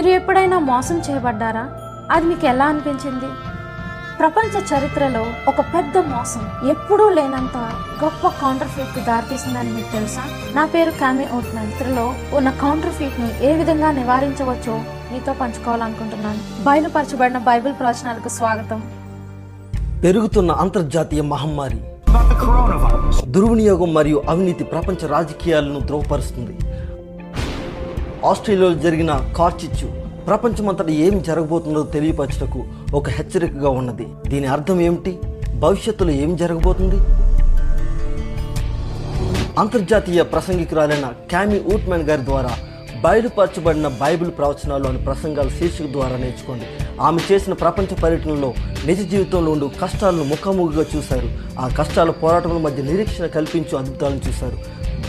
మీరు ఎప్పుడైనా మోసం చేయబడ్డారా? అది మీకు ఎలా అనిపించింది? ప్రపంచ చరిత్రలో ఒక పెద్ద మోసం ఎప్పుడూ లేనంత గొప్ప కౌంటర్ఫీట్ కు దారితీసిందని మీకు తెలుసా? నా పేరు కామె ఓట్మన్. చరిత్రలో ఉన్న కౌంటర్ఫీట్ ని ఏ విధంగా నివారించవచ్చో మీతో పంచుకోవాలనుకుంటున్నాను. బయలుపరచబడిన బైబిల్ ప్రవచనాలకు స్వాగతం. పెరుగుతున్న అంతర్జాతీయ మహమ్మారి దుర్వినియోగం మరియు అవినీతి ప్రపంచ రాజకీయాలను ద్రోవపరుస్తుంది. ఆస్ట్రేలియాలో జరిగిన కార్చిచ్చు ప్రపంచమంతటా ఏం జరగబోతుందో తెలియపరచటకు ఒక హెచ్చరికగా ఉన్నది. దీని అర్థం ఏమిటి? భవిష్యత్తులో ఏం జరగబోతుంది? అంతర్జాతీయ ప్రసంగికురాలైన కామె ఓట్మన్ గారి ద్వారా బయలుపరచబడిన బైబిల్ ప్రవచనాలు అనే ప్రసంగాల శీర్షిక ద్వారా నేర్చుకోండి. ఆమె చేసిన ప్రపంచ పర్యటనలో నిజ జీవితంలో ఉండే కష్టాలను ముఖాముఖిగా చూశారు. ఆ కష్టాల పోరాటముల మధ్య నిరీక్షణ కల్పించు అద్భుతాలను చూశారు.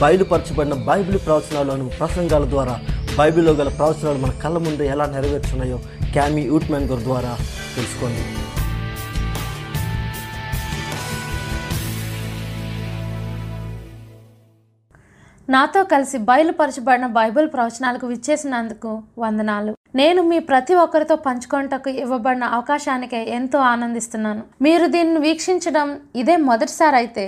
బయలుపరచబడిన బైబిల్ ప్రవచనాలు అనే ప్రసంగాల ద్వారా బైబిల్లో గల ప్రవచనాలు మన కళ్ళ ముందే ఎలా నెరవేర్చున్నాయో కామె ఓట్మన్ గారి ద్వారా తెలుసుకోండి. నాతో కలిసి బయలుపరచబడిన బైబిల్ ప్రవచనాలకు విచ్చేసినందుకు వందనాలు. నేను మీ ప్రతి ఒక్కరితో పంచుకోవటకు ఇవ్వబడిన అవకాశానికే ఎంతో ఆనందిస్తున్నాను. మీరు దీన్ని వీక్షించడం ఇదే మొదటిసారి అయితే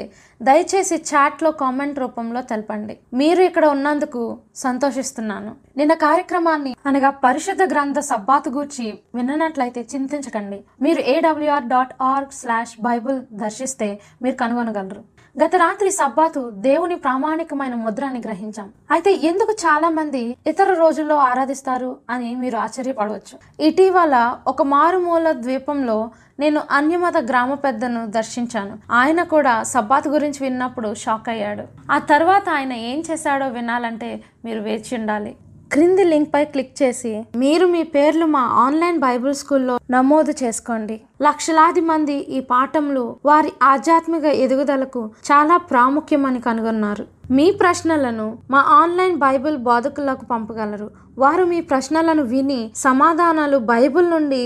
దయచేసి చాట్లో కామెంట్ రూపంలో తెలపండి. మీరు ఇక్కడ ఉన్నందుకు సంతోషిస్తున్నాను. నిన్న కార్యక్రమాన్ని అనగా పరిశుద్ధ గ్రంథ సబ్బాతు గూర్చి విన్నట్లయితే చింతించకండి. మీరు awr.org/బైబుల్ దర్శిస్తే మీరు కనుగొనగలరు. గత రాత్రి సబ్బాతు దేవుని ప్రామాణికమైన ముద్రాన్ని గ్రహించాం. అయితే ఎందుకు చాలా మంది ఇతర రోజుల్లో ఆరాధిస్తారు అని మీరు ఆశ్చర్యపడవచ్చు. ఇటీవల ఒక మారుమూల ద్వీపంలో నేను అన్యమత గ్రామ పెద్దను దర్శించాను. ఆయన కూడా సబ్బాతు గురించి విన్నప్పుడు షాక్ అయ్యాడు. ఆ తర్వాత ఆయన ఏం చేశాడో వినాలంటే మీరు వేచి ఉండాలి. క్రింది లింక్ పై క్లిక్ చేసి మీరు మీ పేర్లు మా ఆన్లైన్ బైబిల్ స్కూల్లో నమోదు చేసుకోండి. లక్షలాది మంది ఈ పాఠంలో వారి ఆధ్యాత్మిక ఎదుగుదలకు చాలా ప్రాముఖ్యమని కనుగొన్నారు. మీ ప్రశ్నలను మా ఆన్లైన్ బైబిల్ బోధకులకు పంపగలరు. వారు మీ ప్రశ్నలను విని సమాధానాలు బైబిల్ నుండి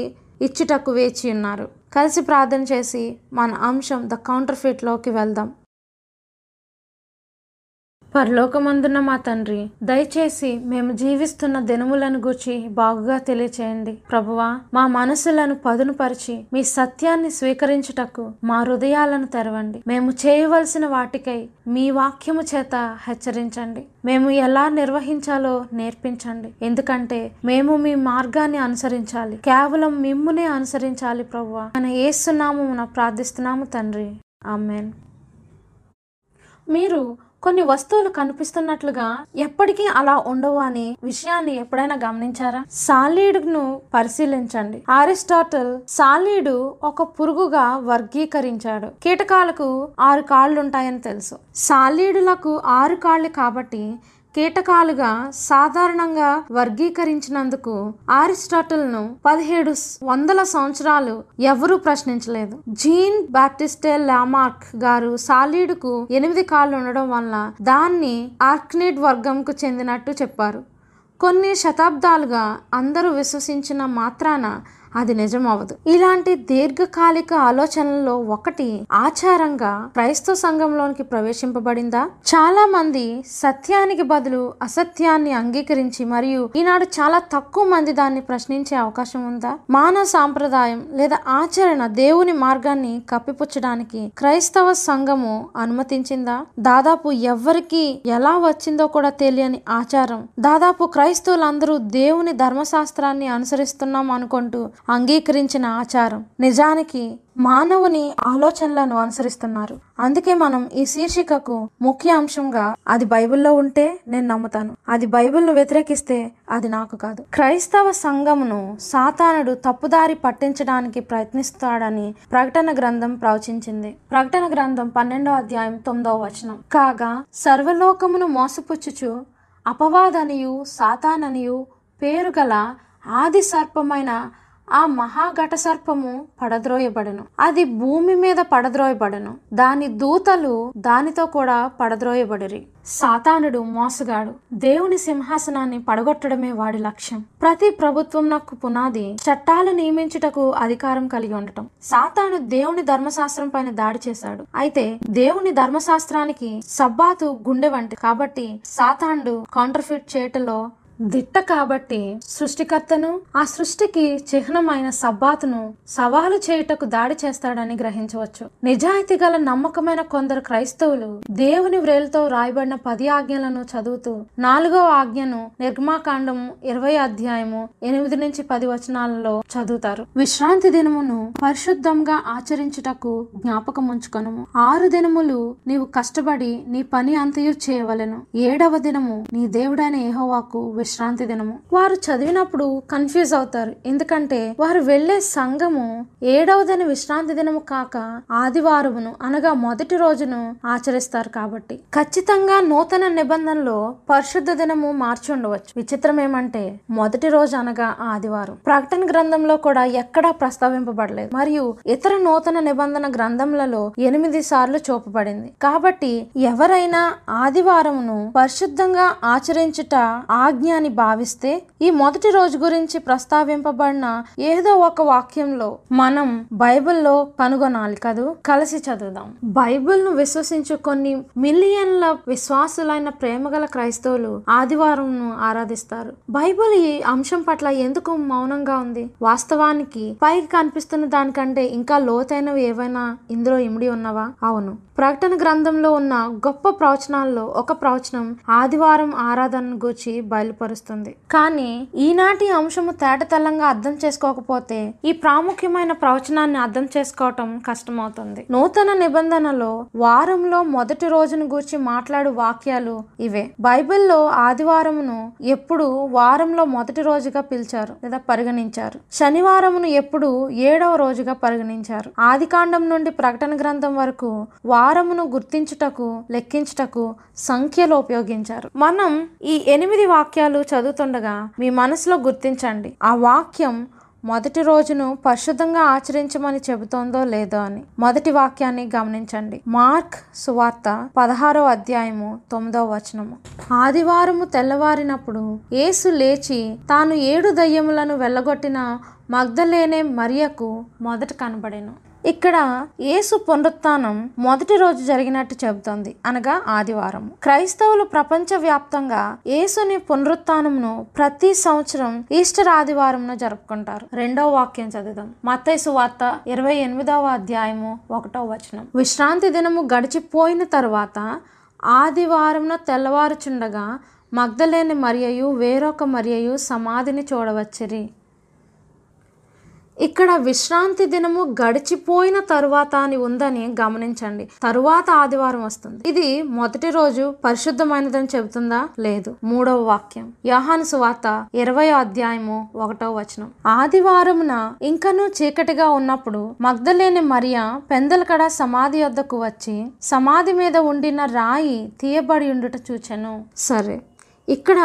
ఇచ్చుటకు వేచి ఉన్నారు. కలిసి ప్రార్థన చేసి మన అంశం ద కౌంటర్ఫీట్లోకి వెళ్దాం. పరలోకమందున్న మా తండ్రి, దయచేసి మేము జీవిస్తున్న దినములను గూర్చి బాగుగా తెలియచేయండి. ప్రభువా, మా మనసులను పదునుపరిచి మీ సత్యాన్ని స్వీకరించుటకు మా హృదయాలను తెరవండి. మేము చేయవలసిన వాటికై మీ వాక్యము చేత హెచ్చరించండి. మేము ఎలా నిర్వహించాలో నేర్పించండి. ఎందుకంటే మేము మీ మార్గాన్ని అనుసరించాలి, కేవలం మిమ్మునే అనుసరించాలి. ప్రభువా, మన యేసునామమున ప్రార్థిస్తున్నాము తండ్రి, ఆమేన్. మీరు కొన్ని వస్తువులు కనిపిస్తున్నట్లుగా ఎప్పటికీ అలా ఉండవు అనే విషయాన్ని ఎప్పుడైనా గమనించారా? సాలీడును పరిశీలించండి. అరిస్టాటిల్ సాలీడు ఒక పురుగుగా వర్గీకరించాడు. కీటకాలకు 6 కాళ్ళు ఉంటాయని తెలుసు. సాలీడులకు 6 కాళ్ళు కాబట్టి కీటకాలుగా సాధారణంగా వర్గీకరించినందుకు అరిస్టాటిల్ ను 1700 సంవత్సరాలు ఎవరూ ప్రశ్నించలేదు. జీన్ బాప్టిస్టే లామార్క్ గారు సాలీడుకు 8 కాళ్ళు ఉండడం వల్ల దాన్ని ఆర్కినిడ్ వర్గంకు చెందినట్టు చెప్పారు. కొన్ని శతాబ్దాలుగా అందరూ విశ్వసించిన మాత్రాన అది నిజం అవదు. ఇలాంటి దీర్ఘకాలిక ఆలోచనల్లో ఒకటి ఆచారంగా క్రైస్తవ సంఘంలోనికి ప్రవేశింపబడిందా? చాలా మంది సత్యానికి బదులు అసత్యాన్ని అంగీకరించి మరియు ఈనాడు చాలా తక్కువ మంది దాన్ని ప్రశ్నించే అవకాశం ఉందా? మానవ సాంప్రదాయం లేదా ఆచరణ దేవుని మార్గాన్ని కప్పిపుచ్చడానికి క్రైస్తవ సంఘము అనుమతించిందా? దాదాపు ఎవరికి ఎలా వచ్చిందో కూడా తెలియని ఆచారం దాదాపు క్రైస్తవులందరూ దేవుని ధర్మశాస్త్రాన్ని అనుసరిస్తున్నాం అనుకుంటూ అంగీకరించిన ఆచారం నిజానికి మానవుని ఆలోచనలను అనుసరిస్తున్నారు. అందుకే మనం ఈ శీర్షికకు ముఖ్య అంశంగా అది బైబిల్లో ఉంటే నేను నమ్ముతాను, అది బైబిల్ను వ్యతిరేకిస్తే అది నాకు కాదు. క్రైస్తవ సంఘమును సాతానుడు తప్పుదారి పట్టించడానికి ప్రయత్నిస్తాడని ప్రకటన గ్రంథం ప్రవచించింది. ప్రకటన గ్రంథం 12:9 కాగా, సర్వలోకమును మోసపుచ్చుచు అపవాదనియు సాతాననియు పేరు గల ఆది సర్పమైన ఆ మహాఘట సర్పము పడద్రోయబడెను. అది భూమి మీద పడద్రోయబడెను, దాని దూతలు దానితో కూడా పడద్రోయబడిరి. సాతానుడు మోసగాడు. దేవుని సింహాసనాన్ని పడగొట్టడమే వాడి లక్ష్యం. ప్రతి ప్రభుత్వం నాకు పునాది చట్టాలు నియమించుటకు అధికారం కలిగి ఉండటం. సాతాను దేవుని ధర్మశాస్త్రం పైన దాడి చేశాడు. అయితే దేవుని ధర్మశాస్త్రానికి సబ్బాతు గుండె వంటి కాబట్టి సాతానుడు కౌంటర్ఫీట్ చేయటంలో దిట్ట కాబట్టి సృష్టికర్తను, ఆ సృష్టికి చిహ్నమైన సబ్బాతును సవాలు చేయుటకు దాడి చేస్తాడని గ్రహించవచ్చు. నిజాయితీ గల నమ్మకమైన కొందరు క్రైస్తవులు దేవుని వ్రేలుతో రాయబడిన 10 ఆజ్ఞలను చదువుతూ 4వ ఆజ్ఞను నిర్గమాకాండము 20 అధ్యాయము 8 నుంచి 10 వచనాలలో చదువుతారు. విశ్రాంతి దినమును పరిశుద్ధంగా ఆచరించుటకు జ్ఞాపకం ఉంచుకొనుము. 6 దినములు నీవు కష్టపడి నీ పని అంతయు చేయవలెను. 7వ దినము నీ దేవుడైన యెహోవాకు విశ్రాంతి దినము. వారు చదివినప్పుడు కన్ఫ్యూజ్ అవుతారు, ఎందుకంటే వారు వెళ్లే సంఘము 7వ దిన విశ్రాంతి దినము కాక ఆదివారమును అనగా మొదటి రోజును ఆచరిస్తారు. కాబట్టి ఖచ్చితంగా నూతన నిబంధనలో పరిశుద్ధ దినము మార్చి ఉండవచ్చు. విచిత్రం ఏమంటే మొదటి రోజు అనగా ఆదివారం ప్రకటన గ్రంథంలో కూడా ఎక్కడా ప్రస్తావింపబడలేదు, మరియు ఇతర నూతన నిబంధన గ్రంథములలో 8 సార్లు చూపబడింది. కాబట్టి ఎవరైనా ఆదివారమును పరిశుద్ధంగా ఆచరించుట ఆజ్ఞ అని భావిస్తే ఈ మొదటి రోజు గురించి ప్రస్తావింపబడిన ఏదో ఒక వాక్యంలో మనం బైబిల్లో కనుగొనాలి కదూ. కలిసి చదువుదాం. బైబిల్ ను విశ్వసించు కొన్ని మిలియన్ల విశ్వాసులైన ప్రేమగల క్రైస్తవులు ఆదివారంను ఆరాధిస్తారు. బైబిల్ ఈ అంశం పట్ల ఎందుకు మౌనంగా ఉంది? వాస్తవానికి పైకి కనిపిస్తున్న దానికంటే ఇంకా లోతైనవి ఏవైనా ఇందులో ఇమిడి ఉన్నవా? అవును, ప్రకటన గ్రంథంలో ఉన్న గొప్ప ప్రవచనాల్లో ఒక ప్రవచనం ఆదివారం ఆరాధనను గూర్చి బయలుపరుస్తుంది. కానీ ఈనాటి అంశము తేటతెల్లంగా అర్థం చేసుకోకపోతే ఈ ప్రాముఖ్యమైన ప్రవచనాన్ని అర్థం చేసుకోవటం కష్టమవుతుంది. నూతన నిబంధనలో వారంలో మొదటి రోజును గూర్చి మాట్లాడు వాక్యాలు ఇవే. బైబిల్లో ఆదివారమును ఎప్పుడు వారంలో మొదటి రోజుగా పిలిచారు లేదా పరిగణించారు? శనివారమును ఎప్పుడు 7వ రోజుగా పరిగణించారు? ఆదికాండం నుండి ప్రకటన గ్రంథం వరకు వారమును గుర్తించుటకు, లెక్కించుటకు సంఖ్యలో ఉపయోగించారు. మనం ఈ 8 వాక్యాలు చదువుతుండగా మీ మనసులో గుర్తించండి, ఆ వాక్యం మొదటి రోజును పరిశుద్ధంగా ఆచరించమని చెబుతోందో లేదో అని. మొదటి వాక్యాన్ని గమనించండి. మార్క్ సువార్త 16వ అధ్యాయము 9వ వచనము. ఆదివారము తెల్లవారినప్పుడు యేసు లేచి తాను 7 దయ్యములను వెళ్ళగొట్టిన మగ్దలేనే మరియకు మొదట కనబడెను. ఇక్కడ యేసు పునరుత్థానం మొదటి రోజు జరిగినట్టు చెబుతోంది, అనగా ఆదివారం. క్రైస్తవులు ప్రపంచ వ్యాప్తంగా యేసుని పునరుత్థానంను ప్రతి సంవత్సరం ఈస్టర్ ఆదివారం జరుపుకుంటారు. 2వ వాక్యం చదువుదాం. మత్తయి సువార్త 28వ అధ్యాయము 1వ వచనం. విశ్రాంతి దినము గడిచిపోయిన తర్వాత ఆదివారం తెల్లవారుచుండగా మగ్దలేని మరియయు వేరొక మరియయు సమాధిని చూడవచ్చిరి. ఇక్కడ విశ్రాంతి దినము గడిచిపోయిన తరువాత అని ఉందని గమనించండి. తరువాత ఆదివారం వస్తుంది. ఇది మొదటి రోజు పరిశుద్ధమైనదని చెబుతుందా? లేదు. 3వ వాక్యం యోహాను సువార్త 20వ అధ్యాయము 1వ వచనం. ఆదివారమున ఇంకనూ చీకటిగా ఉన్నప్పుడు మగ్దలేని మరియ పెందలకడ సమాధి వద్దకు వచ్చి సమాధి మీద ఉండిన రాయి తీయబడి ఉండుట చూచెను. సరే, ఇక్కడ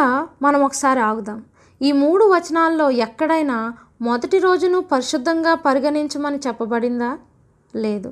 మనం ఒకసారి ఆగుదాం. ఈ 3 వచనాల్లో ఎక్కడైనా మొదటి రోజును పరిశుద్ధంగా పరిగణించమని చెప్పబడిందా? లేదు.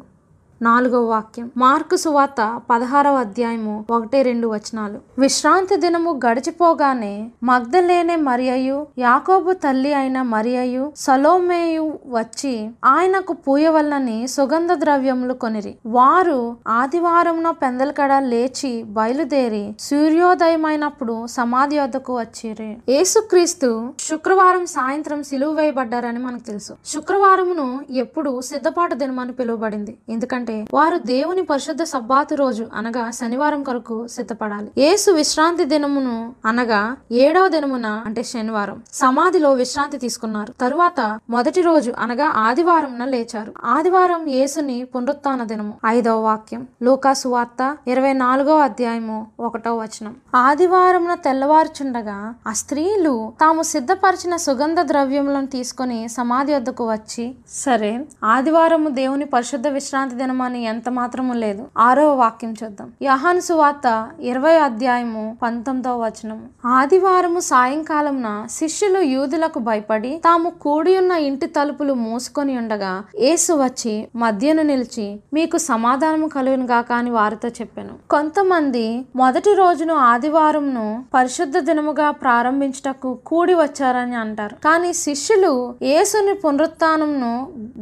4వ వాక్యం మార్కు సువార్త 16వ అధ్యాయము 1-2 వచనాలు. విశ్రాంతి దినము గడిచిపోగానే మగ్దలేనే మరియయు, యాకోబు తల్లి అయిన మరియయు, సలోమేయు వచ్చి ఆయనకు పూయవలనని సుగంధ ద్రవ్యములు కొనిరి. వారు ఆదివారమున పెందలకడ లేచి బయలుదేరి సూర్యోదయమైనప్పుడు సమాధి వద్దకు వచ్చిరి. యేసుక్రీస్తు శుక్రవారం సాయంత్రం సిలువ వేయబడ్డారని మనకు తెలుసు. శుక్రవారమును ఎప్పుడు సిద్ధపాటు దినమని పిలువబడింది? ఎందుకంటే వారు దేవుని పరిశుద్ధ సబ్బాతు రోజు అనగా శనివారం కొరకు సిద్ధపడాలి. యేసు విశ్రాంతి దినమును అనగా 7వ దినమున అంటే శనివారం సమాధిలో విశ్రాంతి తీసుకున్నారు. తరువాత మొదటి రోజు అనగా ఆదివారంన లేచారు. ఆదివారం యేసుని పునరుత్థాన దినము. 5వ వాక్యం లూకా సువార్త 24వ అధ్యాయము 1వ వచనం. ఆదివారంన తెల్లవారుచుండగా ఆ స్త్రీలు తాము సిద్ధపరిచిన సుగంధ ద్రవ్యములను తీసుకుని సమాధి వద్దకు వచ్చి. సరే, ఆదివారము దేవుని పరిశుద్ధ విశ్రాంతి దినమని ఎంత మాత్రము లేదు. 6వ వాక్యం చూద్దాం. యోహాను సువార్త 20వ అధ్యాయము 19వ వచనము. ఆదివారము సాయంకాలమున శిష్యులు యూదులకు భయపడి తాము కూడియున్న ఇంటి తలుపులు మూసుకొని ఉండగా యేసు వచ్చి మధ్యను నిలిచి మీకు సమాధానము కలుగునుగాక అని వారితో చెప్పాను. కొంతమంది మొదటి రోజును ఆదివారంను పరిశుద్ధ దినముగా ప్రారంభించుటకు కూడి వచ్చారని అంటారు. కానీ శిష్యులు యేసుని పునరుత్థానంను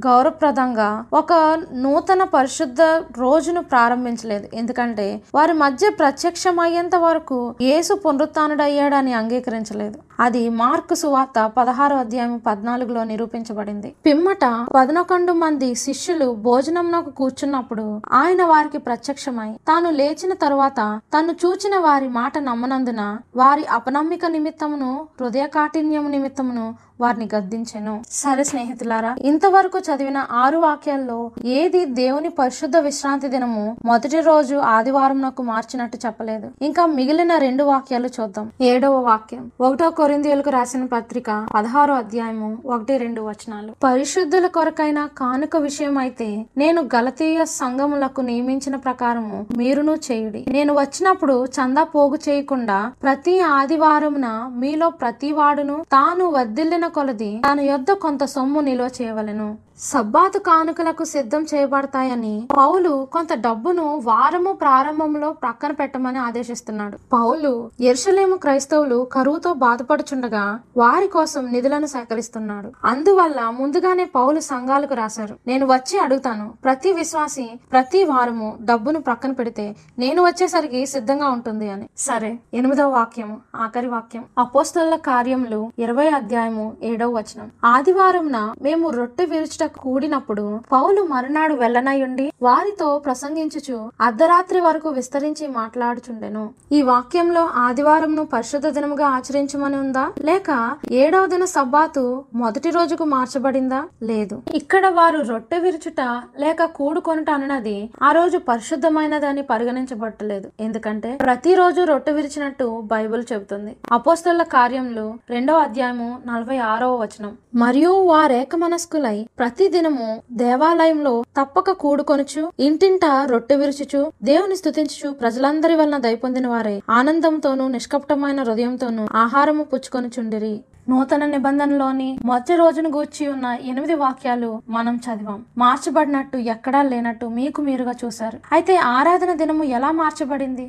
గౌరవప్రదంగా ఒక నూతన పరిశుద్ధ రోజును ప్రారంభించలేదు. ఎందుకంటే వారి మధ్య ప్రత్యక్షమయ్యేంత వరకు యేసు పునరుత్థానుడయ్యాడని అంగీకరించలేదు. అది మార్కు సువార్త 16వ అధ్యాయం 14లో నిరూపించబడింది. పిమ్మట 11 మంది శిష్యులు భోజనంలోకి కూర్చున్నప్పుడు ఆయన వారికి ప్రత్యక్షమై తాను లేచిన తరువాత తను చూచిన వారి మాట నమ్మనందున వారి అపనమ్మిక నిమిత్తమును హృదయ కాఠిన్యము నిమిత్తమును వారిని గద్దించెను. సరే స్నేహితులారా, ఇంతవరకు చదివిన 6 వాక్యాల్లో ఏది దేవుని పరిశుద్ధ విశ్రాంతి దినము మొదటి రోజు ఆదివారంలోకి మార్చినట్టు చెప్పలేదు. ఇంకా మిగిలిన 2 వాక్యాలు చూద్దాం. 7వ వాక్యం 1వ కొరింథీయులకు రాసిన పత్రిక 16వ అధ్యాయము 1-2 వచనాలు. పరిశుద్ధుల కొరకైన కానుక విషయం అయితే నేను గలతీయ సంఘములకు నియమించిన ప్రకారము మీరును చేయుడి. నేను వచ్చినప్పుడు చందా పోగు చేయకుండా ప్రతి ఆదివారమున మీలో ప్రతి వాడును తాను వర్ధిల్లిన కొలది తన యొద్ద కొంత సొమ్ము నిల్వ చేయవలెను. సబ్బాతు కానుకలకు సిద్ధం చేయబడతాయని పౌలు కొంత డబ్బును వారము ప్రారంభంలో ప్రక్కన పెట్టమని ఆదేశిస్తున్నాడు. పౌలు యెరూషలేము క్రైస్తవులు కరువుతో బాధపడుచుండగా వారి కోసం నిధులను సేకరిస్తున్నాడు. అందువల్ల ముందుగానే పౌలు సంఘాలకు రాశారు, నేను వచ్చి అడుగుతాను, ప్రతి విశ్వాసి ప్రతి వారము డబ్బును ప్రక్కన పెడితే నేను వచ్చేసరికి సిద్ధంగా ఉంటుంది అని. సరే, 8వ వాక్యము ఆఖరి వాక్యం అపోస్తలుల కార్యములు 20వ అధ్యాయము 7వ వచనం. ఆదివారంన మేము రొట్టె విరుచుట కూడినప్పుడు పౌలు మరునాడు వెళ్ళనయుండి వారితో ప్రసంగించుచు అర్ధరాత్రి వరకు విస్తరించి మాట్లాడుచుండెను. ఈ వాక్యంలో ఆదివారంను పరిశుద్ధ దినముగా ఆచరించమని ఉందా, లేక 7వ దిన సబ్బాతు మొదటి రోజుకు మార్చబడిందా? లేదు. ఇక్కడ వారు రొట్టె విరుచుట లేక కూడుకొనుట అన్నది ఆ రోజు పరిశుద్ధమైనదని పరిగణించబట్టలేదు. ఎందుకంటే ప్రతిరోజు రొట్టె విరిచినట్టు బైబుల్ చెబుతుంది. అపోస్తలుల కార్యములు 2వ అధ్యాయము 46వ వచనం. మరియు వారేక మనస్కులై ప్రతిదినము దేవాలయంలో తప్పక కూడుకొనుచు ఇంటింటా రొట్టె విరుచుచు దేవుని స్తుతించుచు ప్రజలందరి వలన దయపొందిన వారే ఆనందంతోనూ నిష్కపటమైన హృదయంతోనూ ఆహారము పుచ్చుకొనుచుండిరి. నూతన నిబంధనలోని మొదటి రోజును గూర్చి ఉన్న 8 వాక్యాలు మనం చదివాం. మార్చబడినట్టు ఎక్కడా లేనట్టు మీకు మీరుగా చూశారు. అయితే ఆరాధన దినము ఎలా మార్చబడింది?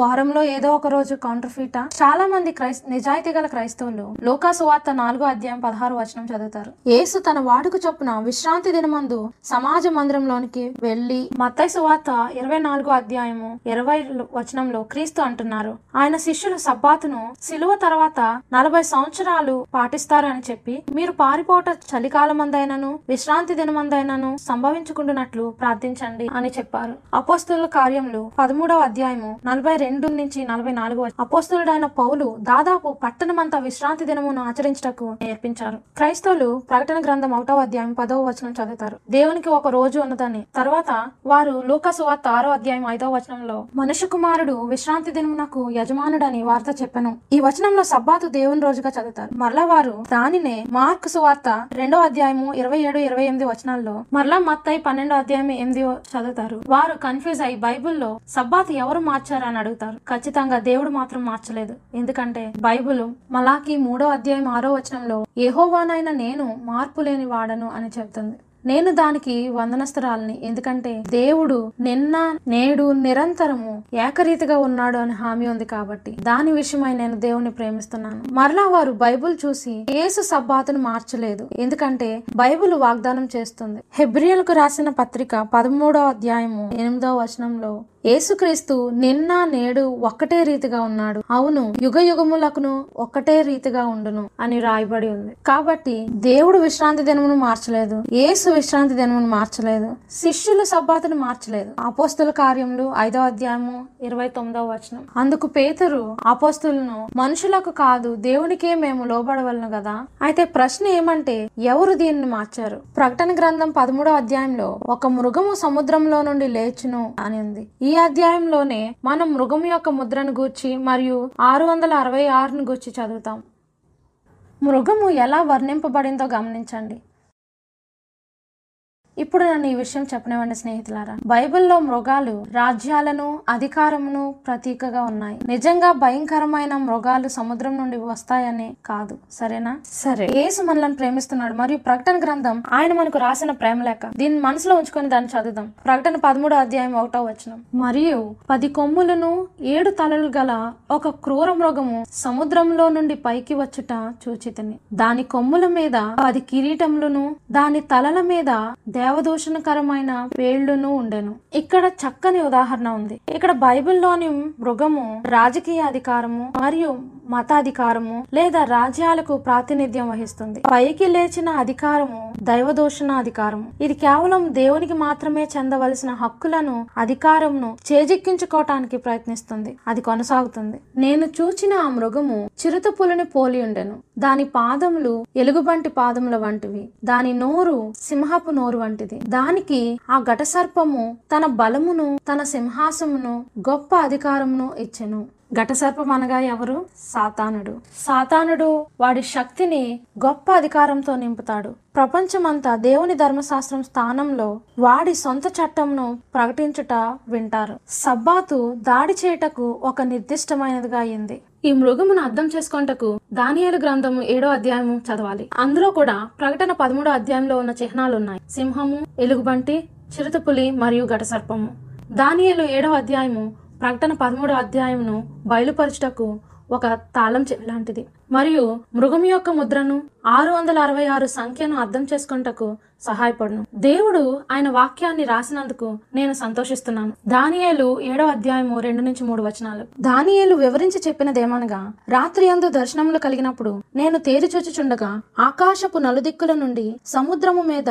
వారంలో ఏదో ఒక రోజు కౌంటర్ఫీటా? చాలా మంది నిజాయితీ గల క్రైస్తవులు లూకా సువార్త 4వ అధ్యాయం 16వ వచనం చదువుతారు. యేసు తన వాడుకు చొప్పున విశ్రాంతి దినమందు సమాజ మందిరంలోనికి వెళ్ళి. మత్తయి సువార్త 24వ అధ్యాయము 20వ వచనంలో క్రీస్తు అంటున్నారు, ఆయన శిష్యులు సబ్బాతును సిలువ తర్వాత 40 సంవత్సరాలు పాటిస్తారు అని చెప్పి, మీరు పారిపోట చలికాలమందైనను విశ్రాంతి దినమందైనను సంభవించుకుంటున్నట్లు ప్రార్థించండి అని చెప్పారు. అపోస్తలుల కార్యములు 13వ అధ్యాయము 42-44. అపోస్తలుడైన పౌలు దాదాపు పట్టణమంతా విశ్రాంతి దినమును ఆచరించటకు నేర్పించారు. క్రైస్తవులు ప్రకటన గ్రంథం 1వ అధ్యాయం 10వ వచనం చదువుతారు, దేవునికి ఒక రోజు ఉన్నదని. తర్వాత వారు లూకా సువార్త 6వ అధ్యాయం 5వ వచనంలో మనుష్య కుమారుడు విశ్రాంతి దినమునకు యజమానుడని వార్త చెప్పెను. ఈ వచనంలో సబ్బాతు దేవుని రోజుగా చదువుతారు. మరలా వారు దానినే మార్కు సువార్త 2వ అధ్యాయము 27-28 వచనాల్లో, మరలా మత్తయి 12వ అధ్యాయం 8 చదువుతారు. వారు కన్ఫ్యూజ్ అయి బైబుల్లో సబ్బాతు ఎవరు మార్చారని అడుగుతారు. ఖచ్చితంగా దేవుడు మాత్రం మార్చలేదు. ఎందుకంటే బైబుల్ మలాకి 3వ అధ్యాయం 6వ వచనంలో యెహోవానైన నేను మార్పు లేని వాడను అని చెబుతుంది. నేను దానికి వందనస్తురాలని, ఎందుకంటే దేవుడు నిన్న నేడు నిరంతరము ఏకరీతిగా ఉన్నాడు అని హామీ ఉంది కాబట్టి దాని విషయమై నేను దేవుని ప్రేమిస్తున్నాను. మరలా వారు బైబుల్ చూసి యేసు సబ్బాతును మార్చలేదు, ఎందుకంటే బైబుల్ వాగ్దానం చేస్తుంది. హెబ్రియలకు రాసిన పత్రిక 13వ అధ్యాయము 8వ వచనంలో, యేసుక్రీస్తు నిన్న నేడు ఒక్కటే రీతిగా ఉన్నాడు, అవును యుగ యుగములకును ఒక్కటే రీతిగా ఉండును అని రాయబడి ఉంది. కాబట్టి దేవుడు విశ్రాంతి దినమును మార్చలేదు, యేసు విశ్రాంతి దినమును మార్చలేదు, శిష్యులు సబ్బాతును మార్చలేదు. అపోస్తలుల కార్యములు 5వ అధ్యాయము 29వ వచనం. అందుకు పేతురు అపోస్తలులను, మనుషులకు కాదు దేవునికే మేము లోబడవలను కదా. అయితే ప్రశ్న ఏమంటే ఎవరు దీనిని మార్చారు? ప్రకటన గ్రంథం 13వ అధ్యాయంలో ఒక మృగము సముద్రంలో నుండి లేచును అని ఉంది. ఈ అధ్యాయంలోనే మనం మృగం యొక్క ముద్రను గూర్చి మరియు 666ను గూర్చి చదువుతాం. మృగము ఎలా వర్ణింపబడిందో గమనించండి. ఇప్పుడు నన్ను ఈ విషయం చెప్పనివ్వండి స్నేహితులారా. బైబిల్లో మృగాలు రాజ్యాలను అధికారమును ప్రతీకగా ఉన్నాయి. నిజంగా భయంకరమైన మృగాలు సముద్రం నుండి వస్తాయని కాదు, సరేనా? సరే, యేసు మనలను ప్రేమిస్తున్నాడు మరియు ప్రకటన గ్రంథం ఆయన మనకు రాసిన ప్రేమ లేఖ. దీన్ని మనసులో ఉంచుకొని దాన్ని చదువుదాం. ప్రకటన 13వ అధ్యాయం 1వ వచనం, మరియు 10 కొమ్ములను 7 తలలు గల ఒక క్రూర మృగము సముద్రంలో నుండి పైకి వచ్చుట చూచితిని. దాని కొమ్ముల మీద 10 కిరీటములను దాని తలల మీద దేవదూషణకరమైన వేళ్లును ఉండెను. ఇక్కడ చక్కని ఉదాహరణ ఉంది. ఇక్కడ బైబిల్లోని మృగము రాజకీయ అధికారము మరియు మతాధికారము లేదా రాజ్యాలకు ప్రాతినిధ్యం వహిస్తుంది. పైకి లేచిన అధికారము దైవదూషణ అధికారము. ఇది కేవలం దేవునికి మాత్రమే చెందవలసిన హక్కులను, అధికారంను చేజిక్కించుకోవటానికి ప్రయత్నిస్తుంది. అది కొనసాగుతుంది. నేను చూచిన ఆ మృగము చిరుతపులిని పోలియుండెను. దాని పాదములు ఎలుగుబంటి పాదముల వంటివి, దాని నోరు సింహపు నోరు వంటిది. దానికి ఆ ఘట సర్పము తన బలమును, తన సింహాసమును, గొప్ప అధికారమును ఇచ్చెను. ఘటసర్పం అనగా ఎవరు? సాతానుడు. సాతానుడు వాడి శక్తిని గొప్ప అధికారంతో నింపుతాడు. ప్రపంచమంతా దేవుని ధర్మశాస్త్రం స్థానంలో వాడి సొంత చట్టంను ప్రకటించుట వింటారు. సబ్బాతు దాడి చేయటకు ఒక నిర్దిష్టమైనదిగా అయింది. ఈ మృగమును అర్థం చేసుకొనుటకు దానియేలు గ్రంథము 7వ అధ్యాయము చదవాలి. అందులో కూడా ప్రకటన 13వ అధ్యాయంలో ఉన్న చిహ్నాలున్నాయి. సింహము, ఎలుగుబంటి, చిరుతపులి మరియు ఘటసర్పము. దానియేలు 7వ అధ్యాయము ప్రకటన 13వ అధ్యాయమును బయలుపరచుటకు ఒక తాళం చెవి లాంటిది. మరియు మృగం యొక్క ముద్రను, 666 సంఖ్యను అర్థం చేసుకొనుటకు సహాయపడును. దేవుడు ఆయన వాక్యాన్ని రాసినందుకు నేను సంతోషిస్తున్నాను. దానియేలు 7వ అధ్యాయము 2-3 వచనాలు. దానియేలు వివరించి చెప్పినదేమనగా, రాత్రి యందు దర్శనములు కలిగినప్పుడు నేను తేరిచూచుచుండగా ఆకాశపు నలుదిక్కుల నుండి సముద్రము మీద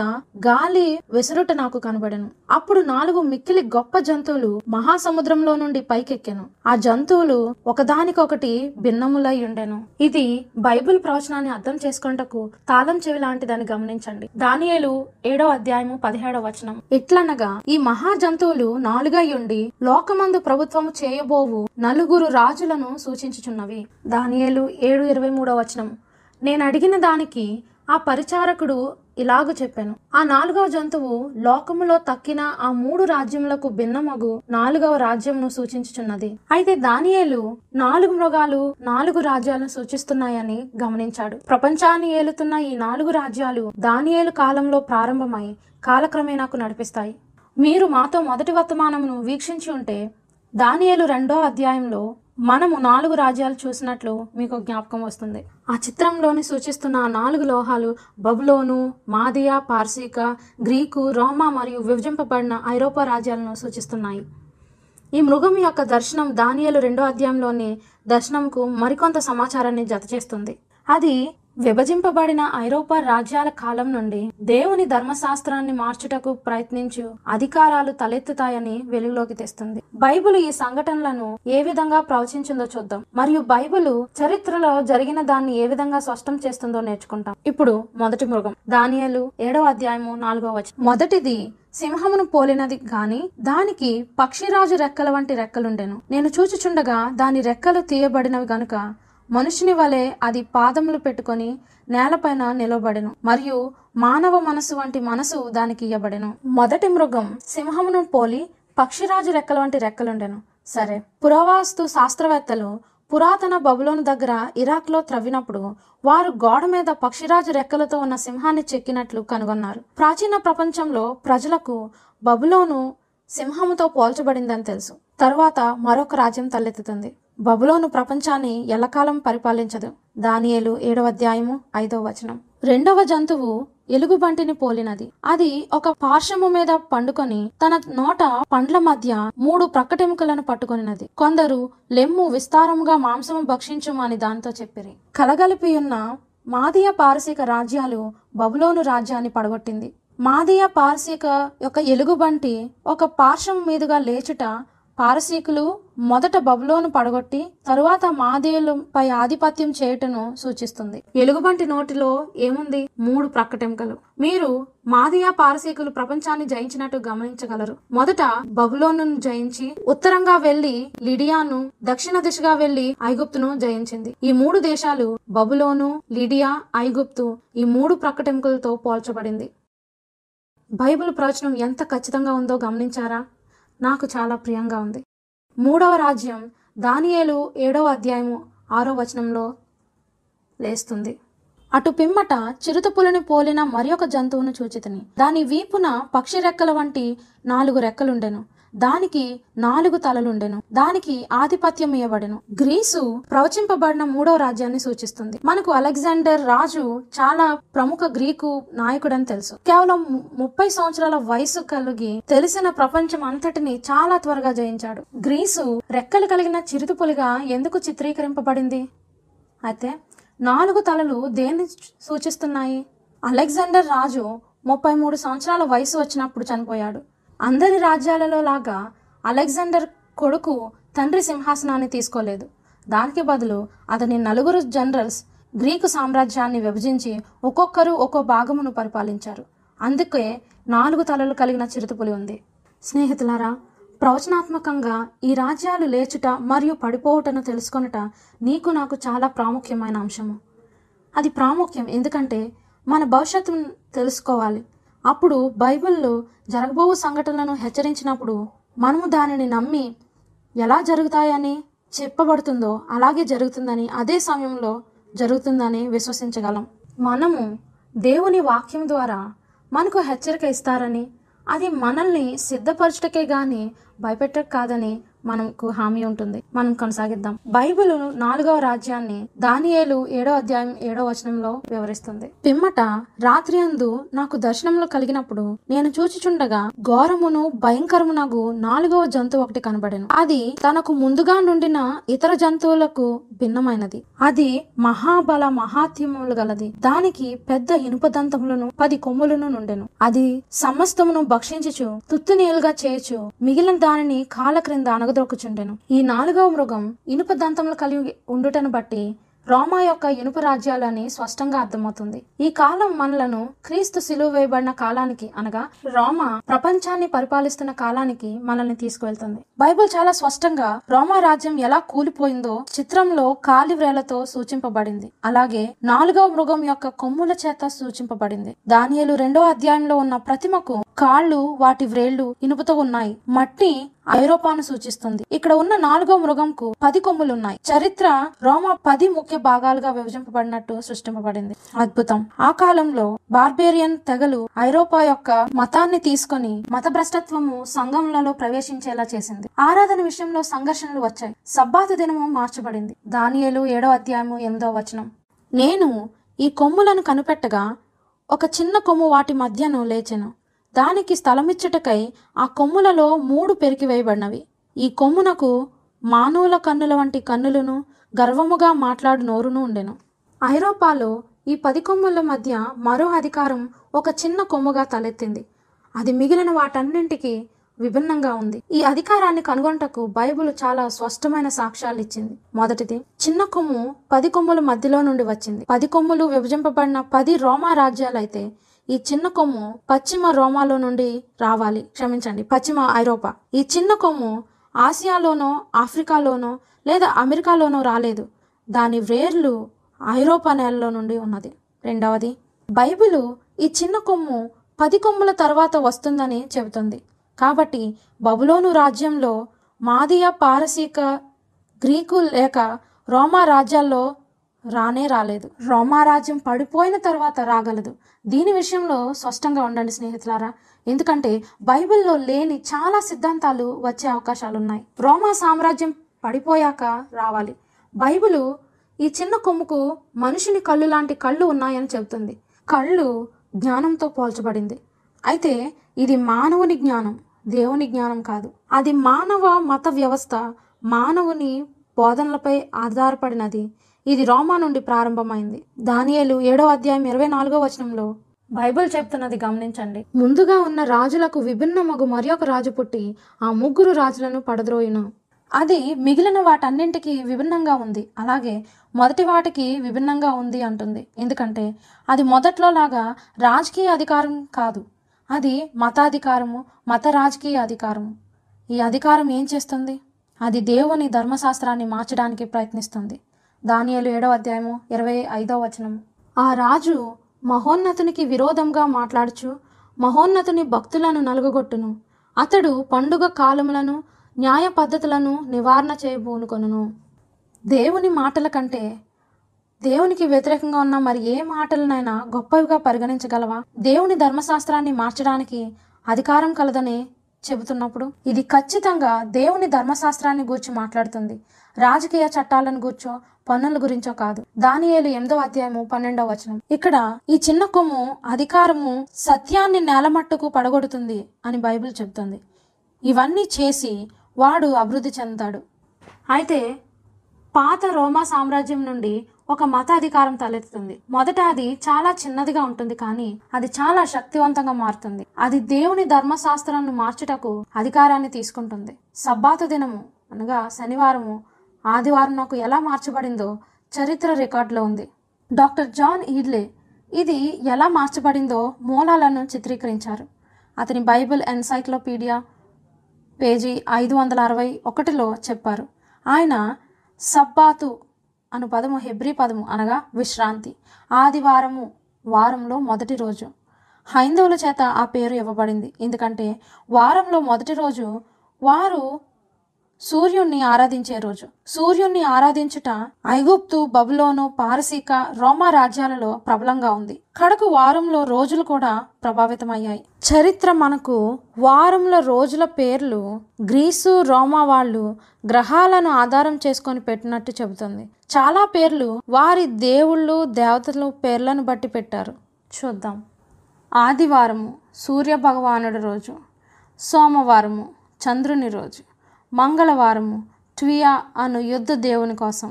గాలి విసురుట నాకు కనబడెను. అప్పుడు 4 మిక్కిలి గొప్ప జంతువులు మహాసముద్రంలో నుండి పైకెక్కెను. ఆ జంతువులు ఒకదానికొకటి భిన్నములై ఉండెను. ఇది బైబిల్ ప్రవచనాన్ని అర్థం చేసుకొనుటకు తాళం చెవి లాంటిదని గమనించండి. దానియేలు 7వ అధ్యాయము 17వ వచనం. ఇట్లనగా, ఈ మహా జంతువులు 4 అయ్యుండి లోకమందు ప్రభుత్వము చేయబోవు 9 రాజులను సూచించుచున్నవి. దానియేలు 7:23వ వచనం. నేను అడిగిన దానికి ఆ పరిచారకుడు ఇలాగ చెప్పాను, ఆ 4వ జంతువు లోకములో తక్కిన ఆ 3 రాజ్యములకు భిన్నమగు 4వ రాజ్యంను సూచించుచున్నది. అయితే దానియేలు 4 మృగాలు 4 రాజ్యాలను సూచిస్తున్నాయని గమనించాడు. ప్రపంచాన్ని ఏలుతున్న ఈ 4 రాజ్యాలు దానియేలు కాలంలో ప్రారంభమై కాలక్రమేణాకు నడిపిస్తాయి. మీరు మాతో మొదటి వర్తమానమును వీక్షించి ఉంటే దానియేలు 2వ అధ్యాయంలో మనము 4 రాజ్యాలు చూసినట్లు మీకు జ్ఞాపకం వస్తుంది. ఆ చిత్రంలోని సూచిస్తున్న 4 లోహాలు బబులోను, మాదియా, పార్సీక, గ్రీకు, రోమా మరియు విభజింపబడిన ఐరోపా రాజ్యాలను సూచిస్తున్నాయి. ఈ మృగం యొక్క దర్శనం దానియేలు 2వ అధ్యాయంలోని దర్శనంకు మరికొంత సమాచారాన్ని జతచేస్తుంది. అది విభజింపబడిన ఐరోపా రాజ్యాల కాలం నుండి దేవుని ధర్మశాస్త్రాన్ని మార్చుటకు ప్రయత్నించు అధికారాలు తలెత్తుతాయని వెలుగులోకి తెస్తుంది. బైబిల్ ఈ సంఘటనలను ఏ విధంగా ప్రవచించిందో చూద్దాం, మరియు బైబిల్ చరిత్రలో జరిగిన దాన్ని ఏ విధంగా స్పష్టం చేస్తుందో నేర్చుకుంటాం. ఇప్పుడు మొదటి మృగం, దానియేలు 7వ అధ్యాయము 4వ వచనం. మొదటిది సింహమును పోలినది గాని దానికి పక్షిరాజు రెక్కల వంటి రెక్కలుండెను. నేను చూచుచుండగా దాని రెక్కలు తీయబడినవి గనుక మనుషుని వలె అది పాదములు పెట్టుకొని నేలపైన నిలబడెను, మరియు మానవ మనసు వంటి మనసు దానికి ఇయ్యబడెను. మొదటి మృగం సింహమును పోలి పక్షిరాజు రెక్కల వంటి రెక్కలుండెను. సరే, పురావస్తు శాస్త్రవేత్తలు పురాతన బబులోను దగ్గర ఇరాక్ లో త్రవ్వినప్పుడు వారు గోడ మీద పక్షిరాజు రెక్కలతో ఉన్న సింహాన్ని చెక్కినట్లు కనుగొన్నారు. ప్రాచీన ప్రపంచంలో ప్రజలకు బబులోను సింహముతో పోల్చబడిందని తెలుసు. తరువాత మరొక రాజ్యం తలెత్తుతుంది. బబులోను ప్రపంచాన్ని ఎల్లకాలం పరిపాలించదు. దానియేలు 7వ అధ్యాయము 5వ వచనం. 2వ జంతువు ఎలుగుబంటిని పోలినది. అది ఒక పార్శ్వము మీద పండుకొని తన నోట పండ్ల మధ్య 3 ప్రక్కటెముకలను పట్టుకొనినది. కొందరు లెమ్ము విస్తారముగా మాంసము భక్షించుము అని దానితో చెప్పిరి. కలగలిపియున్న మాదియ పారసీక రాజ్యాలు బబులోను రాజ్యాన్ని పడగొట్టింది. మాదియ పారసీక యొక్క ఎలుగుబంటి ఒక పార్శ్వం మీదుగా లేచుట పారసీకులు మొదట బబులోను పడగొట్టి తరువాత మాదేయులపై ఆధిపత్యం చేయుటను సూచిస్తుంది. ఎలుగుబంటి నోటిలో ఏముంది? 3 ప్రక్కటెముకలు. మీరు మాదియా పారసీకులు ప్రపంచాన్ని జయించినట్టు గమనించగలరు. మొదట బబులోను జయించి ఉత్తరంగా వెళ్లి లిడియాను, దక్షిణ దిశగా వెళ్లి ఐగుప్తును జయించింది. ఈ 3 దేశాలు బబులోను, లిడియా, ఐగుప్తు ఈ 3 ప్రక్కటెముకలతో పోల్చబడింది. బైబిల్ ప్రవచనం ఎంత ఖచ్చితంగా ఉందో గమనించారా? నాకు చాలా ప్రియంగా ఉంది. 3వ రాజ్యం దానియేలు 7వ అధ్యాయము 6వ వచనంలో లేస్తుంది. అటు పిమ్మట చిరుతపులిని పోలిన మరి ఒక జంతువును చూచితిని. దాని వీపున పక్షి రెక్కల వంటి 4 రెక్కలుండెను. దానికి 4 తలలుండెను. దానికి ఆధిపత్యం ఇవ్వబడెను. గ్రీసు ప్రవచింపబడిన 3వ రాజ్యాన్ని సూచిస్తుంది. మనకు అలెగ్జాండర్ రాజు చాలా ప్రముఖ గ్రీకు నాయకుడని తెలుసు. కేవలం 30 సంవత్సరాల వయసు కలిగి తెలిసిన ప్రపంచం అంతటిని చాలా త్వరగా జయించాడు. గ్రీసు రెక్కలు కలిగిన చిరుతపులిగా ఎందుకు చిత్రీకరింపబడింది? అయితే 4 తలలు దేన్ని సూచిస్తున్నాయి? అలెగ్జాండర్ రాజు 33 సంవత్సరాల వయసు వచ్చినప్పుడు చనిపోయాడు. అందరి రాజ్యాలలో లాగా అలెగ్జాండర్ కొడుకు తండ్రి సింహాసనాన్ని తీసుకోలేదు. దానికి బదులు అతని 9 జనరల్స్ గ్రీకు సామ్రాజ్యాన్ని విభజించి ఒక్కొక్కరు ఒక్కో భాగమును పరిపాలించారు. అందుకే 4 తలలు కలిగిన చిరుతపులి ఉంది. స్నేహితులారా, ప్రవచనాత్మకంగా ఈ రాజ్యాలు లేచుట మరియు పడిపోవుటను తెలుసుకొనుట నీకు నాకు చాలా ప్రాముఖ్యమైన అంశము. అది ప్రాముఖ్యం ఎందుకంటే మన భవిష్యత్తును తెలుసుకోవాలి. అప్పుడు బైబిల్లో జరగబోవు సంఘటనలను హెచ్చరించినప్పుడు మనము దానిని నమ్మి ఎలా జరుగుతాయని చెప్పబడుతుందో అలాగే జరుగుతుందని, అదే సమయంలో జరుగుతుందని విశ్వసించగలం. మనము దేవుని వాక్యం ద్వారా మనకు హెచ్చరిక ఇస్తారని, అది మనల్ని సిద్ధపరచటకే గాని భయపెట్టక కాదని మనకు హామీ ఉంటుంది. మనం కొనసాగిద్దాం. బైబిల్ 4వ రాజ్యాన్ని దానియేలు 7వ అధ్యాయం 7వ వచనంలో వివరిస్తుంది. పిమ్మట రాత్రి అందు నాకు దర్శనంలో కలిగినప్పుడు నేను చూచిచుండగా ఘోరమును భయంకరమునగు 4వ జంతువు ఒకటి కనబడెను. అది తనకు ముందుగా నుండిన ఇతర జంతువులకు భిన్నమైనది. అది మహాబల మహాత్యములు గలది. దానికి పెద్ద ఇనుప దంతములను 10 కొమ్ములను నుండెను. అది సమస్తమును భక్షించుచు తుత్తునీలుగా చేయచు మిగిలిన దానిని కాళ్ళ క్రింద దొక్కుచుండెను. ఈ 4వ మృగం ఇనుప దంతములు కలిగి ఉండుటను బట్టి రోమా యొక్క ఇనుప రాజ్యాలని స్పష్టంగా అర్థమవుతుంది. ఈ కాలం మనలను క్రీస్తు సిలువ వేయబడిన కాలానికి, అనగా రోమా ప్రపంచాన్ని పరిపాలిస్తున్న కాలానికి మనల్ని తీసుకువెళ్తుంది. బైబిల్ చాలా స్పష్టంగా రోమా రాజ్యం ఎలా కూలిపోయిందో చిత్రంలో కాలి వ్రేలతో సూచింపబడింది. అలాగే 4వ మృగం యొక్క కొమ్ముల చేత సూచింపబడింది. దానియేలు 2వ అధ్యాయంలో ఉన్న ప్రతిమకు కాళ్ళు వాటి వ్రేళ్లు ఇనుపతో ఉన్నాయి. మట్టి ఐరోపాను సూచిస్తుంది. ఇక్కడ ఉన్న 4వ మృగంకు 10 కొమ్ములున్నాయి. చరిత్ర రోమా 10 ముఖ్య భాగాలుగా విభజింపబడినట్టు సృష్టింపబడింది. అద్భుతం. ఆ కాలంలో బార్బేరియన్ తెగలు ఐరోపా యొక్క మతాన్ని తీసుకుని మత భ్రష్టత్వము సంఘములలో ప్రవేశించేలా చేసింది. ఆరాధన విషయంలో సంఘర్షణలు వచ్చాయి. సబ్బాతు దినము మార్చబడింది. దానియేలు 7వ అధ్యాయము 8వ వచనం. నేను ఈ కొమ్ములను కనిపెట్టగా ఒక చిన్న కొమ్ము వాటి మధ్యను లేచెను. దానికి స్థలమిచ్చుటకై ఆ కొమ్ములలో 3 పెరికివేయబడినవి. ఈ కొమ్మునకు మానవుల కన్నుల వంటి కన్నులను, గర్వముగా మాట్లాడు నోరును ఉండెను. ఐరోపాలో ఈ 10 కొమ్ముల మధ్య మరో అధికారం ఒక చిన్న కొమ్ముగా తలెత్తింది. అది మిగిలిన వాటన్నింటికి విభిన్నంగా ఉంది. ఈ అధికారాన్ని కనుగొనటకు బైబిల్ చాలా స్పష్టమైన సాక్ష్యాలు ఇచ్చింది. మొదటిది, చిన్న కొమ్ము 10 కొమ్ముల మధ్యలో నుండి వచ్చింది. 10 కొమ్ములు విభజింపబడిన 10 రోమా రాజ్యాలైతే ఈ చిన్న కొమ్ము పశ్చిమ ఐరోపా. ఈ చిన్న కొమ్ము ఆసియాలోనో, ఆఫ్రికాలోనో లేదా అమెరికాలోనో రాలేదు. దాని వేర్లు ఐరోపా నేలలో నుండి ఉన్నది. రెండవది, బైబిలు ఈ చిన్న కొమ్ము 10 కొమ్ముల తర్వాత వస్తుందని చెబుతుంది. కాబట్టి బబులోను రాజ్యంలో మాదియా పారసీక గ్రీకు లేక రోమా రాజ్యాల్లో రానే రాలేదు. రోమా రాజ్యం పడిపోయిన తర్వాత రాగలదు. దీని విషయంలో స్పష్టంగా ఉండండి స్నేహితులారా, ఎందుకంటే బైబిల్లో లేని చాలా సిద్ధాంతాలు వచ్చే అవకాశాలున్నాయి. రోమా సామ్రాజ్యం పడిపోయాక రావాలి. బైబిలు ఈ చిన్న కొమ్ముకు మనిషిని కళ్ళు లాంటి కళ్ళు ఉన్నాయని చెబుతుంది. కళ్ళు జ్ఞానంతో పోల్చబడింది. అయితే ఇది మానవుని జ్ఞానం, దేవుని జ్ఞానం కాదు. అది మానవ మత వ్యవస్థ, మానవుని బోధనలపై ఆధారపడినది. ఇది రోమా నుండి ప్రారంభమైంది. దానియేలు 7వ అధ్యాయం 24వ వచనంలో బైబిల్ చెప్తున్నది గమనించండి. ముందుగా ఉన్న రాజులకు విభిన్న మగు మరొక రాజు పుట్టి ఆ 3 రాజులను పడద్రోయును. అది మిగిలిన వాటన్నింటికి విభిన్నంగా ఉంది. అలాగే మొదటి వాటికి విభిన్నంగా ఉంది అంటుంది. ఎందుకంటే అది మొదట్లో లాగా రాజకీయ అధికారం కాదు. అది మతాధికారము, మత రాజకీయ అధికారము. ఈ అధికారం ఏం చేస్తుంది? అది దేవుని ధర్మశాస్త్రాన్ని మార్చడానికి ప్రయత్నిస్తుంది. దానియేలు 7వ అధ్యాయము 25వ వచనం. ఆ రాజు మహోన్నతునికి విరోధంగా మాట్లాడుచు మహోన్నతుని భక్తులను నలుగొట్టును. అతడు పండుగ కాలములను, న్యాయ పద్ధతులను నివారణ చేయబూనుకొను. దేవుని మాటల కంటే దేవునికి వ్యతిరేకంగా ఉన్న మరి ఏ మాటలనైనా గొప్పవిగా పరిగణించగలవా? దేవుని ధర్మశాస్త్రాన్ని మార్చడానికి అధికారం కలదని చెబుతున్నప్పుడు ఇది ఖచ్చితంగా దేవుని ధర్మశాస్త్రాన్ని గూర్చి మాట్లాడుతుంది, రాజకీయ చట్టాలను గూర్చో పన్నుల గురించో కాదు. దానియేలు 8వ అధ్యాయము 12వ వచనం. ఇక్కడ ఈ చిన్న కొమ్ము అధికారము సత్యాన్ని నేలమట్టుకు పడగొడుతుంది అని బైబిల్ చెబుతుంది. ఇవన్నీ చేసి వాడు అభివృద్ధి చెందుతాడు. అయితే పాత రోమా సామ్రాజ్యం నుండి ఒక మతాధికారం తలెత్తుతుంది. మొదట అది చాలా చిన్నదిగా ఉంటుంది, కానీ అది చాలా శక్తివంతంగా మారుతుంది. అది దేవుని ధర్మశాస్త్రాన్ని మార్చుటకు అధికారాన్ని తీసుకుంటుంది. సబ్బాతు దినము అనగా శనివారము ఆదివారం నాకు ఎలా మార్చబడిందో చరిత్ర రికార్డులో ఉంది. డాక్టర్ జాన్ ఈడ్లే ఇది ఎలా మార్చబడిందో మూలాలను చిత్రీకరించారు. అతని బైబిల్ ఎన్సైక్లోపీడియా పేజీ 561లో చెప్పారు. ఆయన సబ్బాతు అను పదము హెబ్రీ పదము అనగా విశ్రాంతి, ఆదివారము, వారంలో మొదటి రోజు. హైందవుల చేత ఆ పేరు ఇవ్వబడింది ఎందుకంటే వారంలో మొదటి రోజు వారు సూర్యుణ్ణి ఆరాధించే రోజు. సూర్యుణ్ణి ఆరాధించుట ఐగుప్తు, బబులోను, పారసీక, రోమా రాజ్యాలలో ప్రబలంగా ఉంది. కడకు వారంలో రోజులు కూడా ప్రభావితమయ్యాయి. చరిత్ర మనకు వారంలో రోజుల పేర్లు గ్రీసు, రోమా వాళ్ళు గ్రహాలను ఆధారం చేసుకొని పెట్టినట్టు చెబుతుంది. చాలా పేర్లు వారి దేవుళ్ళు, దేవతలు పేర్లను బట్టి పెట్టారు. చూద్దాం. ఆదివారము సూర్య భగవానుడి రోజు, సోమవారము చంద్రుని రోజు, మంగళవారము ట్వియా అను యుద్ధ దేవుని కోసం,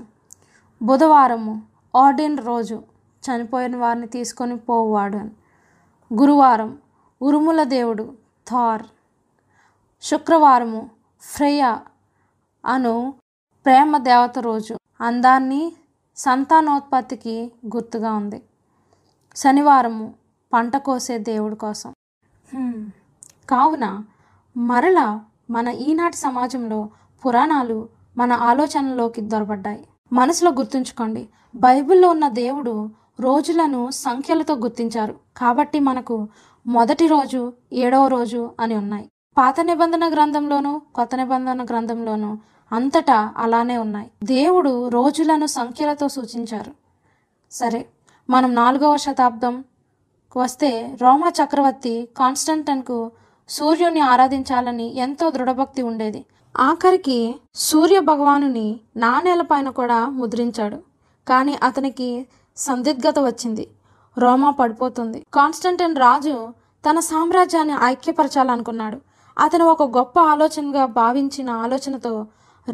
బుధవారము ఆర్డిన్ రోజు, చనిపోయిన వారిని తీసుకొని పోవాడు అని, గురువారం ఉరుముల దేవుడు థార్, శుక్రవారము ఫ్రెయా అను ప్రేమ దేవత రోజు, అందాన్ని సంతానోత్పత్తికి గుర్తుగా ఉంది. శనివారము పంట కోసే దేవుడి కోసం. కావున మరలా మన ఈనాటి సమాజంలో పురాణాలు మన ఆలోచనలోకి దొరబడ్డాయి. మనసులో గుర్తుంచుకోండి, బైబిల్లో ఉన్న దేవుడు రోజులను సంఖ్యలతో గుర్తించారు. కాబట్టి మనకు మొదటి రోజు, ఏడవ రోజు అని ఉన్నాయి. పాత నిబంధన గ్రంథంలోనూ కొత్త నిబంధన గ్రంథంలోనూ అంతటా అలానే ఉన్నాయి. దేవుడు రోజులను సంఖ్యలతో సూచించారు. సరే, మనం 4వ శతాబ్దం వస్తే రోమా చక్రవర్తి కాన్స్టంటైన్కు సూర్యుని ఆరాధించాలని ఎంతో దృఢభక్తి ఉండేది. ఆఖరికి సూర్య భగవానుని నాణేల పైన కూడా ముద్రించాడు. కానీ అతనికి సందిగ్ధత వచ్చింది. రోమా పడిపోతుంది. కాన్స్టంటైన్ రాజు తన సామ్రాజ్యాన్ని ఐక్యపరచాలనుకున్నాడు. అతను ఒక గొప్ప ఆలోచనగా భావించిన ఆలోచనతో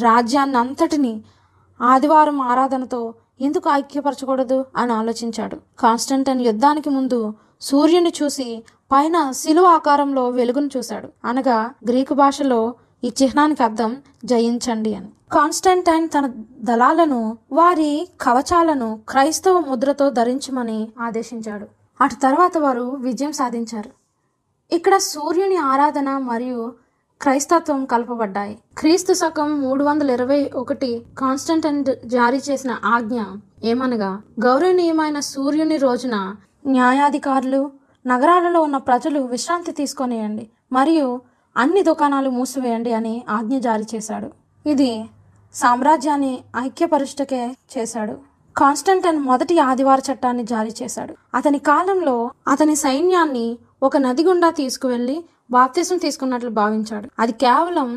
రాజ్యాన్ని అంతటినీ ఆదివారం ఆరాధనతో ఎందుకు ఐక్యపరచకూడదు అని ఆలోచించాడు. కాన్స్టంటైన్ యుద్ధానికి ముందు సూర్యుని చూసి పైన శిలువ ఆకారంలో వెలుగును చూశాడు. అనగా గ్రీకు భాషలో ఈ చిహ్నానికి అర్థం జయించండి అని. కాన్స్టంటైన్ తన దళాలను, వారి కవచాలను క్రైస్తవ ముద్రతో ధరించమని ఆదేశించాడు. అటు తర్వాత వారు విజయం సాధించారు. ఇక్కడ సూర్యుని ఆరాధన మరియు క్రైస్తత్వం కలపబడ్డాయి. క్రీస్తుశకం 321 కాన్స్టంటైన్ జారీ చేసిన ఆజ్ఞ ఏమనగా, గౌరవనీయమైన సూర్యుని రోజున న్యాయాధికారులు నగరాలలో ఉన్న ప్రజలు విశ్రాంతి తీసుకొనియండి మరియు అన్ని దుకాణాలు మూసివేయండి అని ఆజ్ఞ జారీ చేశాడు. ఇది సామ్రాజ్యాన్ని ఐక్యపరుష్టకే చేశాడు. కాన్స్టంటైన్ మొదటి ఆదివార చట్టాన్ని జారీ చేశాడు. అతని కాలంలో అతని సైన్యాన్ని ఒక నది గుండా తీసుకువెళ్లి బాప్తిసం తీసుకున్నట్లు భావించాడు. అది కేవలం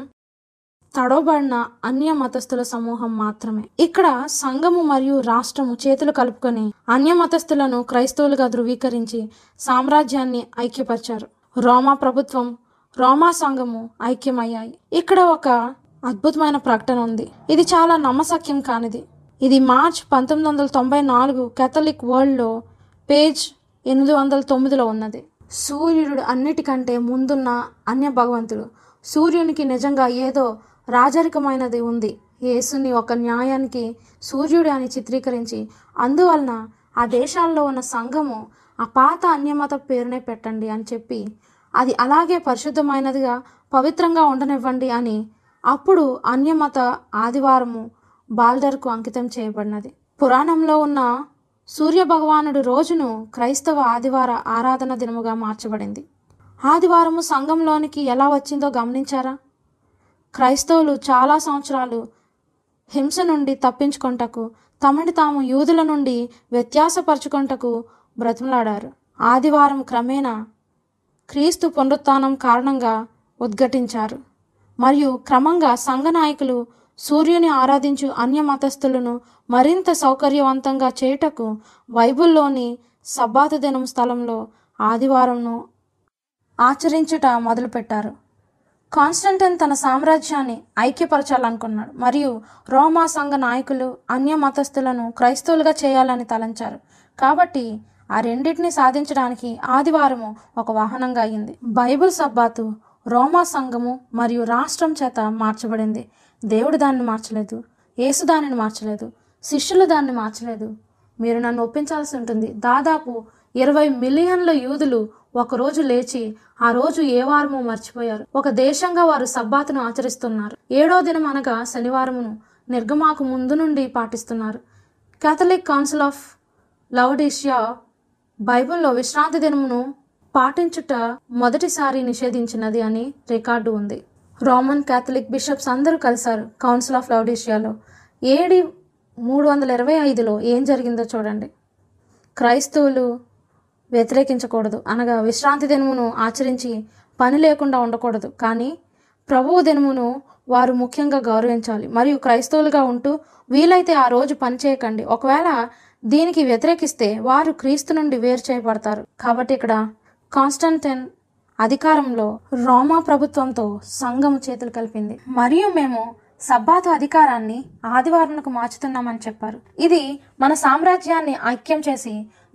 తడవబడిన అన్య మతస్థుల సమూహం మాత్రమే. ఇక్కడ సంఘము మరియు రాష్ట్రము చేతులు కలుపుకొని అన్య మతస్థులను క్రైస్తవులుగా ధృవీకరించి సామ్రాజ్యాన్ని ఐక్యపరిచారు. రోమా ప్రభుత్వం, రోమా సంఘము ఐక్యమయ్యాయి. ఇక్కడ ఒక అద్భుతమైన ప్రకటన ఉంది. ఇది చాలా నమ్మశక్యం కానిది. ఇది మార్చి 1994 కేథలిక్ వరల్డ్లో పేజ్ 809లో ఉన్నది. సూర్యుడు అన్నిటికంటే ముందున్న అన్య భగవంతుడు. సూర్యునికి నిజంగా ఏదో రాజరికమైనది ఉంది. యేసుని ఒక న్యాయానికి సూర్యుడు అని చిత్రీకరించి అందువలన ఆ దేశాల్లో ఉన్న సంఘము ఆ పాత అన్యమత పేరునే పెట్టండి అని చెప్పి అది అలాగే పరిశుద్ధమైనదిగా పవిత్రంగా ఉండనివ్వండి అని అప్పుడు అన్యమత ఆదివారము బాల్డర్కు అంకితం చేయబడినది. పురాణంలో ఉన్న సూర్య భగవానుడు రోజును క్రైస్తవ ఆదివార ఆరాధన దినముగా మార్చబడింది. ఆదివారము సంఘంలోనికి ఎలా వచ్చిందో గమనించారా? క్రైస్తవులు చాలా సంవత్సరాలు హింస నుండి తప్పించుకొంటకు, తమని తాము యూదుల నుండి వ్యత్యాసపరచుకొంటకు బ్రతిమలాడారు. ఆదివారం క్రమేణా క్రీస్తు పునరుత్థానం కారణంగా ఉద్ఘటించారు మరియు క్రమంగా సంఘ నాయకులు సూర్యుని ఆరాధించు అన్య మతస్థులను మరింత సౌకర్యవంతంగా చేయుటకు బైబిల్లోని సబ్బాతు దినం స్థలంలో ఆదివారంను ఆచరించుట మొదలుపెట్టారు. కాన్స్టంటైన్ తన సామ్రాజ్యాన్ని ఐక్యపరచాలనుకున్నాడు మరియు రోమా సంఘ నాయకులు అన్య మతస్థులను క్రైస్తవులుగా చేయాలని తలంచారు. కాబట్టి ఆ రెండింటిని సాధించడానికి ఆదివారము ఒక వాహనంగా అయింది. బైబిల్ సబ్బాతు రోమా సంఘము మరియు రాష్ట్రం చేత మార్చబడింది. దేవుడు దాన్ని మార్చలేదు, యేసు దానిని మార్చలేదు, శిష్యులు దాన్ని మార్చలేదు. మీరు నన్ను ఒప్పించాల్సి ఉంటుంది. దాదాపు 20 మిలియన్ల యూదులు ఒకరోజు లేచి ఆ రోజు ఏ వారమో మర్చిపోయారు. ఒక దేశంగా వారు సబ్బాతును ఆచరిస్తున్నారు. 7వ దినం అనగా శనివారమును నిర్గమాకు ముందు నుండి పాటిస్తున్నారు. కేథలిక్ కౌన్సిల్ ఆఫ్ లౌడీషియా బైబిల్లో విశ్రాంతి దినమును పాటించుట మొదటిసారి నిషేధించినది అని రికార్డు ఉంది. రోమన్ కేథలిక్ బిషప్స్ అందరూ కలిశారు కౌన్సిల్ ఆఫ్ లౌడీషియాలో. AD 325లో ఏం జరిగిందో చూడండి. క్రైస్తవులు వ్యతిరేకించకూడదు, అనగా విశ్రాంతి దినమును ఆచరించి పని లేకుండా ఉండకూడదు, కానీ ప్రభువు దినమును వారు ముఖ్యంగా గౌరవించాలి మరియు క్రైస్తవులుగా ఉంటూ వీలైతే ఆ రోజు పని చేయకండి. ఒకవేళ దీనికి వ్యతిరేకిస్తే వారు క్రీస్తు నుండి వేరు చేయబడతారు. కాబట్టి ఇక్కడ కాన్స్టంటైన్ అధికారంలో రోమా ప్రభుత్వంతో సంఘము చేతులు కలిపింది. మరియు మేము సబ్బాతు అధికారాన్ని ఆదివారంకు మార్చుతున్నామని చెప్పారు. ఇది మన సామ్రాజ్యాన్ని ఐక్యం చేసి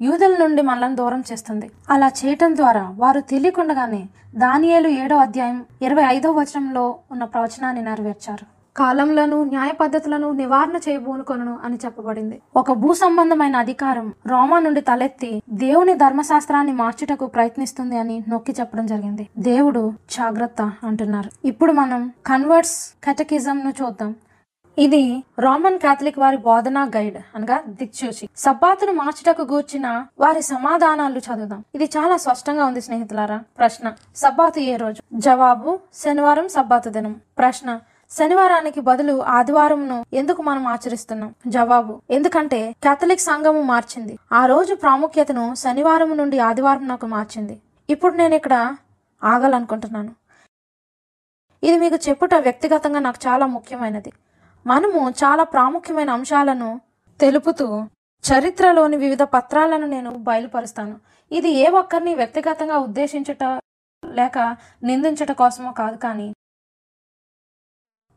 యూదుల నుండి మనల్ని దూరం చేస్తుంది. అలా చేయటం ద్వారా వారు తెలియకుండానే దానియేలు 7వ అధ్యాయం 25వ వచనంలో ఉన్న ప్రవచనాన్ని నెరవేర్చారు. కాలంలోనూ న్యాయ పద్ధతులను నివారణ చేయబోనుకొను అని చెప్పబడింది. ఒక భూ సంబంధమైన అధికారం రోమా నుండి తలెత్తి దేవుని ధర్మశాస్త్రాన్ని మార్చుటకు ప్రయత్నిస్తుంది అని నొక్కి చెప్పడం జరిగింది. దేవుడు జాగ్రత్త అంటున్నారు. ఇప్పుడు మనం కన్వర్ట్స్ కెటకిజం ను చూద్దాం. ఇది రోమన్ కేథలిక్ వారి బోధనా గైడ్, అనగా దిక్సూచి. సబ్బాతును మార్చుటకు గూర్చిన వారి సమాధానాలు చదువుదాం. ఇది చాలా స్పష్టంగా ఉంది స్నేహితులారా. ప్రశ్న: సబ్బాతు ఏ రోజు? జవాబు: శనివారం సబ్బాతు దినం. ప్రశ్న: శనివారానికి బదులు ఆదివారంను ఎందుకు మనం ఆచరిస్తున్నాం? జవాబు: ఎందుకంటే కేథలిక్ సంఘము మార్చింది. ఆ రోజు ప్రాముఖ్యతను శనివారం నుండి ఆదివారం నాకు మార్చింది. ఇప్పుడు నేను ఇక్కడ ఆగాలనుకుంటున్నాను. ఇది మీకు చెప్పుట వ్యక్తిగతంగా నాకు చాలా ముఖ్యమైనది. మనము చాలా ప్రాముఖ్యమైన అంశాలను తెలుపుతూ చరిత్రలోని వివిధ పత్రాలను నేను బయలుపరుస్తాను. ఇది ఏ ఒక్కరిని వ్యక్తిగతంగా ఉద్దేశించుట లేక నిందించట కోసమో కాదు, కానీ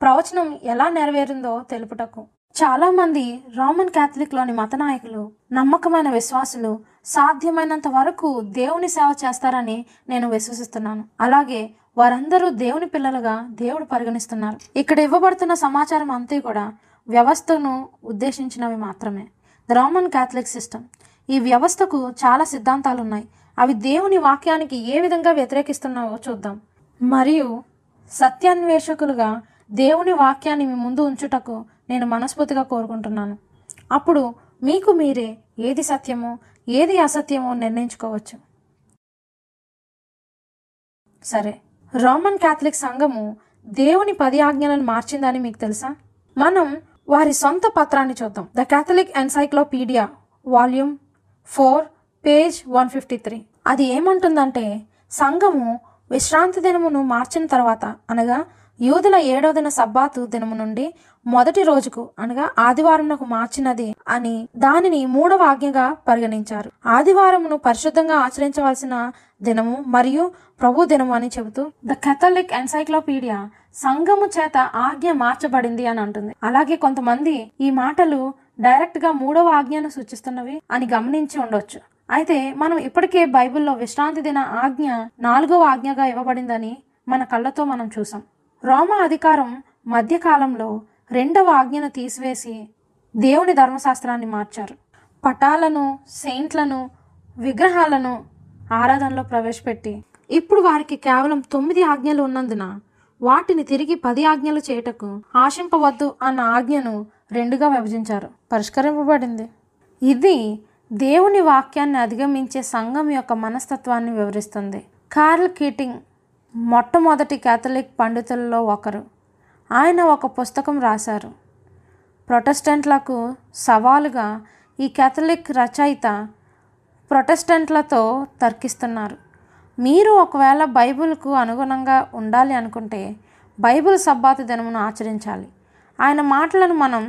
ప్రవచనం ఎలా నెరవేరిందో తెలుపుటకు. చాలా మంది రోమన్ కేథలిక్ లోని మత నాయకులు, నమ్మకమైన విశ్వాసులు సాధ్యమైనంత వరకు దేవుని సేవ చేస్తారని నేను విశ్వసిస్తున్నాను. అలాగే వారందరూ దేవుని పిల్లలుగా దేవుడు పరిగణిస్తున్నారు. ఇక్కడ ఇవ్వబడుతున్న సమాచారం అంతా కూడా వ్యవస్థను ఉద్దేశించినవి మాత్రమే. Roman Catholic system. ఈ వ్యవస్థకు చాలా సిద్ధాంతాలు ఉన్నాయి. అవి దేవుని వాక్యానికి ఏ విధంగా వ్యతిరేకిస్తున్నావో చూద్దాం. మరియు సత్యాన్వేషకులుగా దేవుని వాక్యాన్ని మీ ముందు ఉంచుటకు నేను మనస్ఫూర్తిగా కోరుకుంటున్నాను. అప్పుడు మీకు మీరే ఏది సత్యమో ఏది అసత్యమో నిర్ణయించుకోవచ్చు. సరే, రోమన్ కేథలిక్ సంఘము దేవుని 10 ఆజ్ఞలను మార్చిందని మీకు తెలుసా? మనం వారి సొంత పత్రాన్ని చూద్దాం. The Catholic encyclopedia volume 4 page 153. అది ఏమంటుందంటే, సంఘము విశ్రాంతి దినమును మార్చిన తర్వాత, అనగా యూదుల 7వ దిన సబ్బాతు దినము నుండి మొదటి రోజుకు, అనగా ఆదివారంకు మార్చినది అని దానిని 3వ ఆజ్ఞగా పరిగణించారు. ఆదివారమును పరిశుద్ధంగా ఆచరించవలసిన దినము మరియు ప్రభు దినము అని చెబుతూ ద కేథలిక్ ఎన్సైక్లోపీడియా సంఘము చేత ఆజ్ఞ మార్చబడింది అని అంటుంది. అలాగే కొంతమంది ఈ మాటలు డైరెక్ట్ గా 3వ ఆజ్ఞను సూచిస్తున్నవి అని గమనించి ఉండొచ్చు. అయితే మనం ఇప్పటికే బైబిల్లో విశ్రాంతి దిన ఆజ్ఞ 4వ ఆజ్ఞగా ఇవ్వబడిందని మన కళ్ళతో మనం చూసాం. రోమా అధికారం మధ్యకాలంలో 2వ ఆజ్ఞను తీసివేసి దేవుని ధర్మశాస్త్రాన్ని మార్చారు. పటాలను, సెయింట్లను, విగ్రహాలను ఆరాధనలో ప్రవేశపెట్టి ఇప్పుడు వారికి కేవలం 9 ఆజ్ఞలు ఉన్నందున వాటిని తిరిగి 10 ఆజ్ఞలు చేయటకు ఆశింపవద్దు అన్న ఆజ్ఞను 2గా విభజించారు. పరిష్కరింపబడింది. ఇది దేవుని వాక్యాన్ని అధిగమించే సంఘం యొక్క మనస్తత్వాన్ని వివరిస్తుంది. కార్ల్ కీటింగ్ మొట్టమొదటి కేథలిక్ పండితులలో ఒకరు. ఆయన ఒక పుస్తకం రాశారు. ప్రొటెస్టెంట్లకు సవాలుగా ఈ కేథలిక్ రచయిత ప్రొటెస్టెంట్లతో తర్కిస్తున్నారు. మీరు ఒకవేళ బైబిల్కు అనుగుణంగా ఉండాలి అనుకుంటే బైబిల్ సబ్బాతు దినమును ఆచరించాలి. ఆయన మాటలను మనం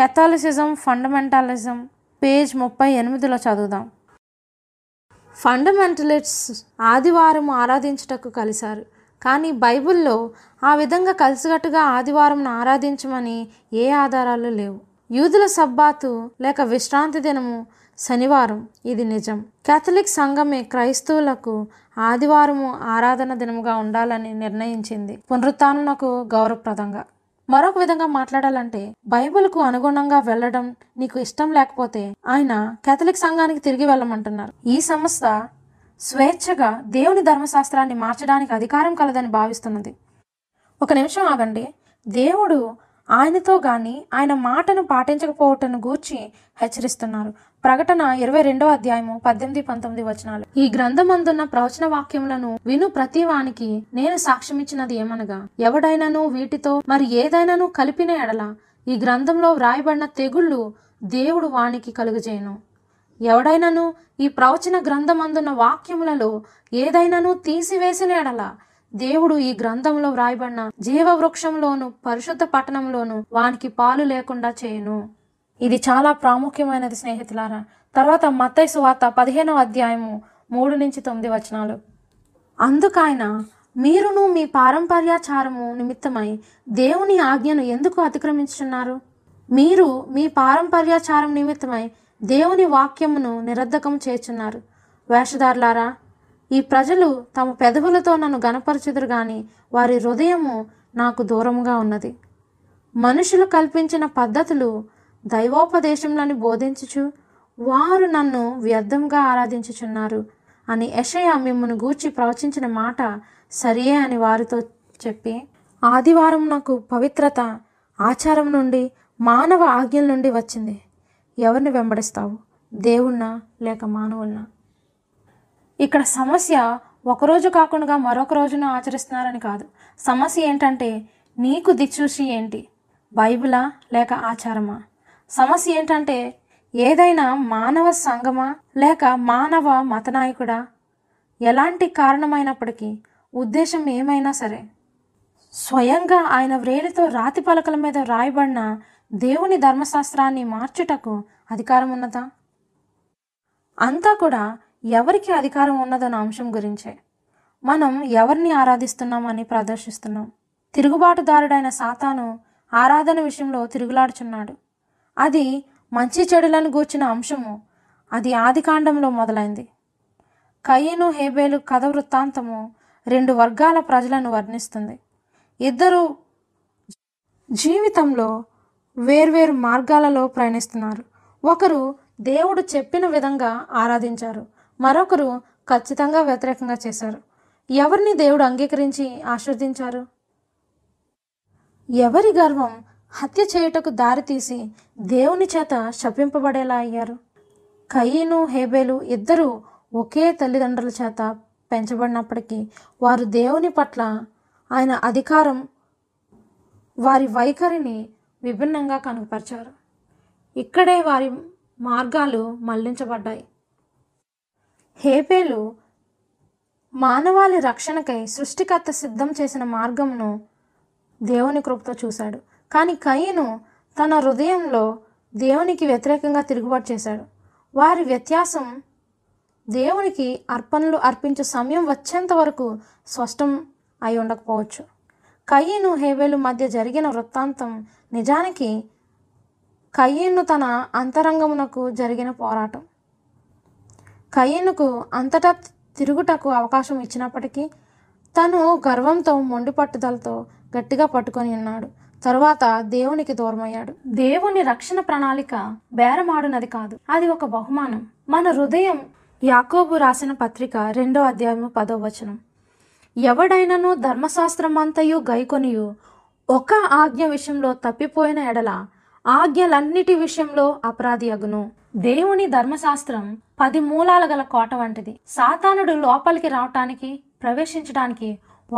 కెథాలిసిజం ఫండమెంటలిజం పేజ్ 38లో చదువుదాం. ఫండమెంటలిస్ట్స్ ఆదివారం ఆరాధించుటకు కలిశారు, కానీ బైబిల్లో ఆ విధంగా కలిసికట్టుగా ఆదివారంను ఆరాధించమని ఏ ఆధారాలు లేవు. యూదుల సబ్బాతు లేక విశ్రాంతి దినము శనివారం, ఇది నిజం. కేథలిక్ సంఘమే క్రైస్తవులకు ఆదివారము ఆరాధన దినముగా ఉండాలని నిర్ణయించింది, పునరుత్థానమునకు గౌరవప్రదంగా. మరొక విధంగా మాట్లాడాలంటే బైబిల్కు అనుగుణంగా వెళ్ళడం నీకు ఇష్టం లేకపోతే ఆయన కేథలిక్ సంఘానికి తిరిగి వెళ్ళమంటున్నారు. ఈ సంస్థ స్వేచ్ఛగా దేవుని ధర్మశాస్త్రాన్ని మార్చడానికి అధికారం కలదని భావిస్తున్నది. ఒక నిమిషం ఆగండి. దేవుడు ఆయనతో గాని ఆయన మాటను పాటించకపోవటను గూర్చి హెచ్చరిస్తున్నారు. ప్రకటన 22:18-19 ఈ గ్రంథమందున్న ప్రవచన వాక్యములను విను ప్రతి వానికి నేను సాక్ష్యమిచ్చినది ఏమనగా, ఎవడైనాను వీటితో మరి ఏదైనాను కలిపిన ఎడల ఈ గ్రంథంలో వ్రాయబడిన తెగుళ్ళు దేవుడు వానికి కలుగజేయను. ఎవడైనాను ఈ ప్రవచన గ్రంథమందున్న వాక్యములలో ఏదైనాను తీసివేసిన ఎడల దేవుడు ఈ గ్రంథంలో వ్రాయబడిన జీవవృక్షంలోను పరిశుద్ధ పట్టణంలోను వానికి పాలు లేకుండా చేయను. ఇది చాలా ప్రాముఖ్యమైనది స్నేహితులారా. తర్వాత మత్తయి సువార్త 15:3-9. అందుకైన మీరును మీ పారంపర్యాచారము నిమిత్తమై దేవుని ఆజ్ఞను ఎందుకు అతిక్రమించున్నారు? మీరు మీ పారంపర్యాచారం నిమిత్తమై దేవుని వాక్యమును నిరర్ధకం చేస్తున్నారు. వేషధారులారా, ఈ ప్రజలు తమ పెదవులతో నన్ను గణపరచుదురు గాని వారి హృదయము నాకు దూరముగా ఉన్నది. మనుషులు కల్పించిన పద్ధతులు దైవోపదేశములను బోధించుచు వారు నన్ను వ్యర్థంగా ఆరాధించుచున్నారు అని యెషయా మిమ్మును గూర్చి ప్రవచించిన మాట సరియే అని వారితో చెప్పి, ఆదివారం నాకు పవిత్రత, ఆచారం నుండి, మానవ ఆజ్ఞల నుండి వచ్చింది. ఎవరిని వెంబడిస్తావు, దేవుణ్ణా లేక మానవుల్నా? ఇక్కడ సమస్య ఒకరోజు కాకుండా మరొక రోజున ఆచరిస్తున్నారని కాదు. సమస్య ఏంటంటే నీకు దిక్సూచి ఏంటి, బైబిలా లేక ఆచారమా? సమస్య ఏంటంటే ఏదైనా మానవ సంఘమా లేక మానవ మత నాయకుడా? ఎలాంటి కారణమైనప్పటికీ, ఉద్దేశం ఏమైనా సరే, స్వయంగా ఆయన వ్రేలితో రాతి పలకల మీద రాయబడిన దేవుని ధర్మశాస్త్రాన్ని మార్చుటకు అధికారం ఉన్నదా? అంతా కూడా ఎవరికి అధికారం ఉన్నదన్న అంశం గురించే. మనం ఎవరిని ఆరాధిస్తున్నామని ప్రదర్శిస్తున్నాం. తిరుగుబాటుదారుడైన సాతాను ఆరాధన విషయంలో తిరుగులాడుచున్నాడు. అది మంచి చెడులను గూర్చిన అంశము. అది ఆదికాండంలో మొదలైంది. కయ్యను హేబేలు కథ వృత్తాంతము రెండు వర్గాల ప్రజలను వర్ణిస్తుంది. ఇద్దరు జీవితంలో వేర్వేరు మార్గాలలో ప్రయాణిస్తున్నారు. ఒకరు దేవుడు చెప్పిన విధంగా ఆరాధించారు, మరొకరు ఖచ్చితంగా వ్యతిరేకంగా చేశారు. ఎవరిని దేవుడు అంగీకరించి ఆశీర్వదించారు? ఎవరి గర్వం హత్య చేయుటకు దారితీసి దేవుని చేత శపింపబడేలా అయ్యారు? కయ్యను హేబేలు ఇద్దరూ ఒకే తల్లిదండ్రుల చేత పెంచబడినప్పటికీ వారు దేవుని పట్ల ఆయన అధికారం, వారి వైఖరిని విభిన్నంగా కనుపరిచారు. ఇక్కడే వారి మార్గాలు మళ్లించబడ్డాయి. హేబేలు మానవాళి రక్షణకై సృష్టికర్త సిద్ధం చేసిన మార్గంను దేవుని కృపతో చూశాడు. కానీ కయ్యను తన హృదయంలో దేవునికి వ్యతిరేకంగా తిరుగుబాటు చేశాడు. వారి వ్యత్యాసం దేవునికి అర్పణలు అర్పించే సమయం వచ్చేంత వరకు స్పష్టం అయి ఉండకపోవచ్చు. కయ్యను హేబేలు మధ్య జరిగిన వృత్తాంతం నిజానికి కయ్యను తన అంతరంగమునకు జరిగిన పోరాటం. కయ్యనుకు అంతటా తిరుగుటకు అవకాశం ఇచ్చినప్పటికీ తను గర్వంతో, మొండి పట్టుదలతో గట్టిగా పట్టుకొని ఉన్నాడు. తరువాత దేవునికి దూరమయ్యాడు. దేవుని రక్షణ ప్రణాళిక బేరమాడునది కాదు, అది ఒక బహుమానం, మన హృదయం. యాకోబు రాసిన పత్రిక 2:10. ఎవడైనను ధర్మశాస్త్రమంతయు గైకొనియు ఒక ఆజ్ఞ విషయంలో తప్పిపోయిన ఎడల ఆజ్ఞలన్నిటి విషయంలో అపరాధి అగును. దేవుని ధర్మశాస్త్రం 10 మూలాలు గల కోట వంటిది. సాతానుడు లోపలికి రావటానికి, ప్రవేశించడానికి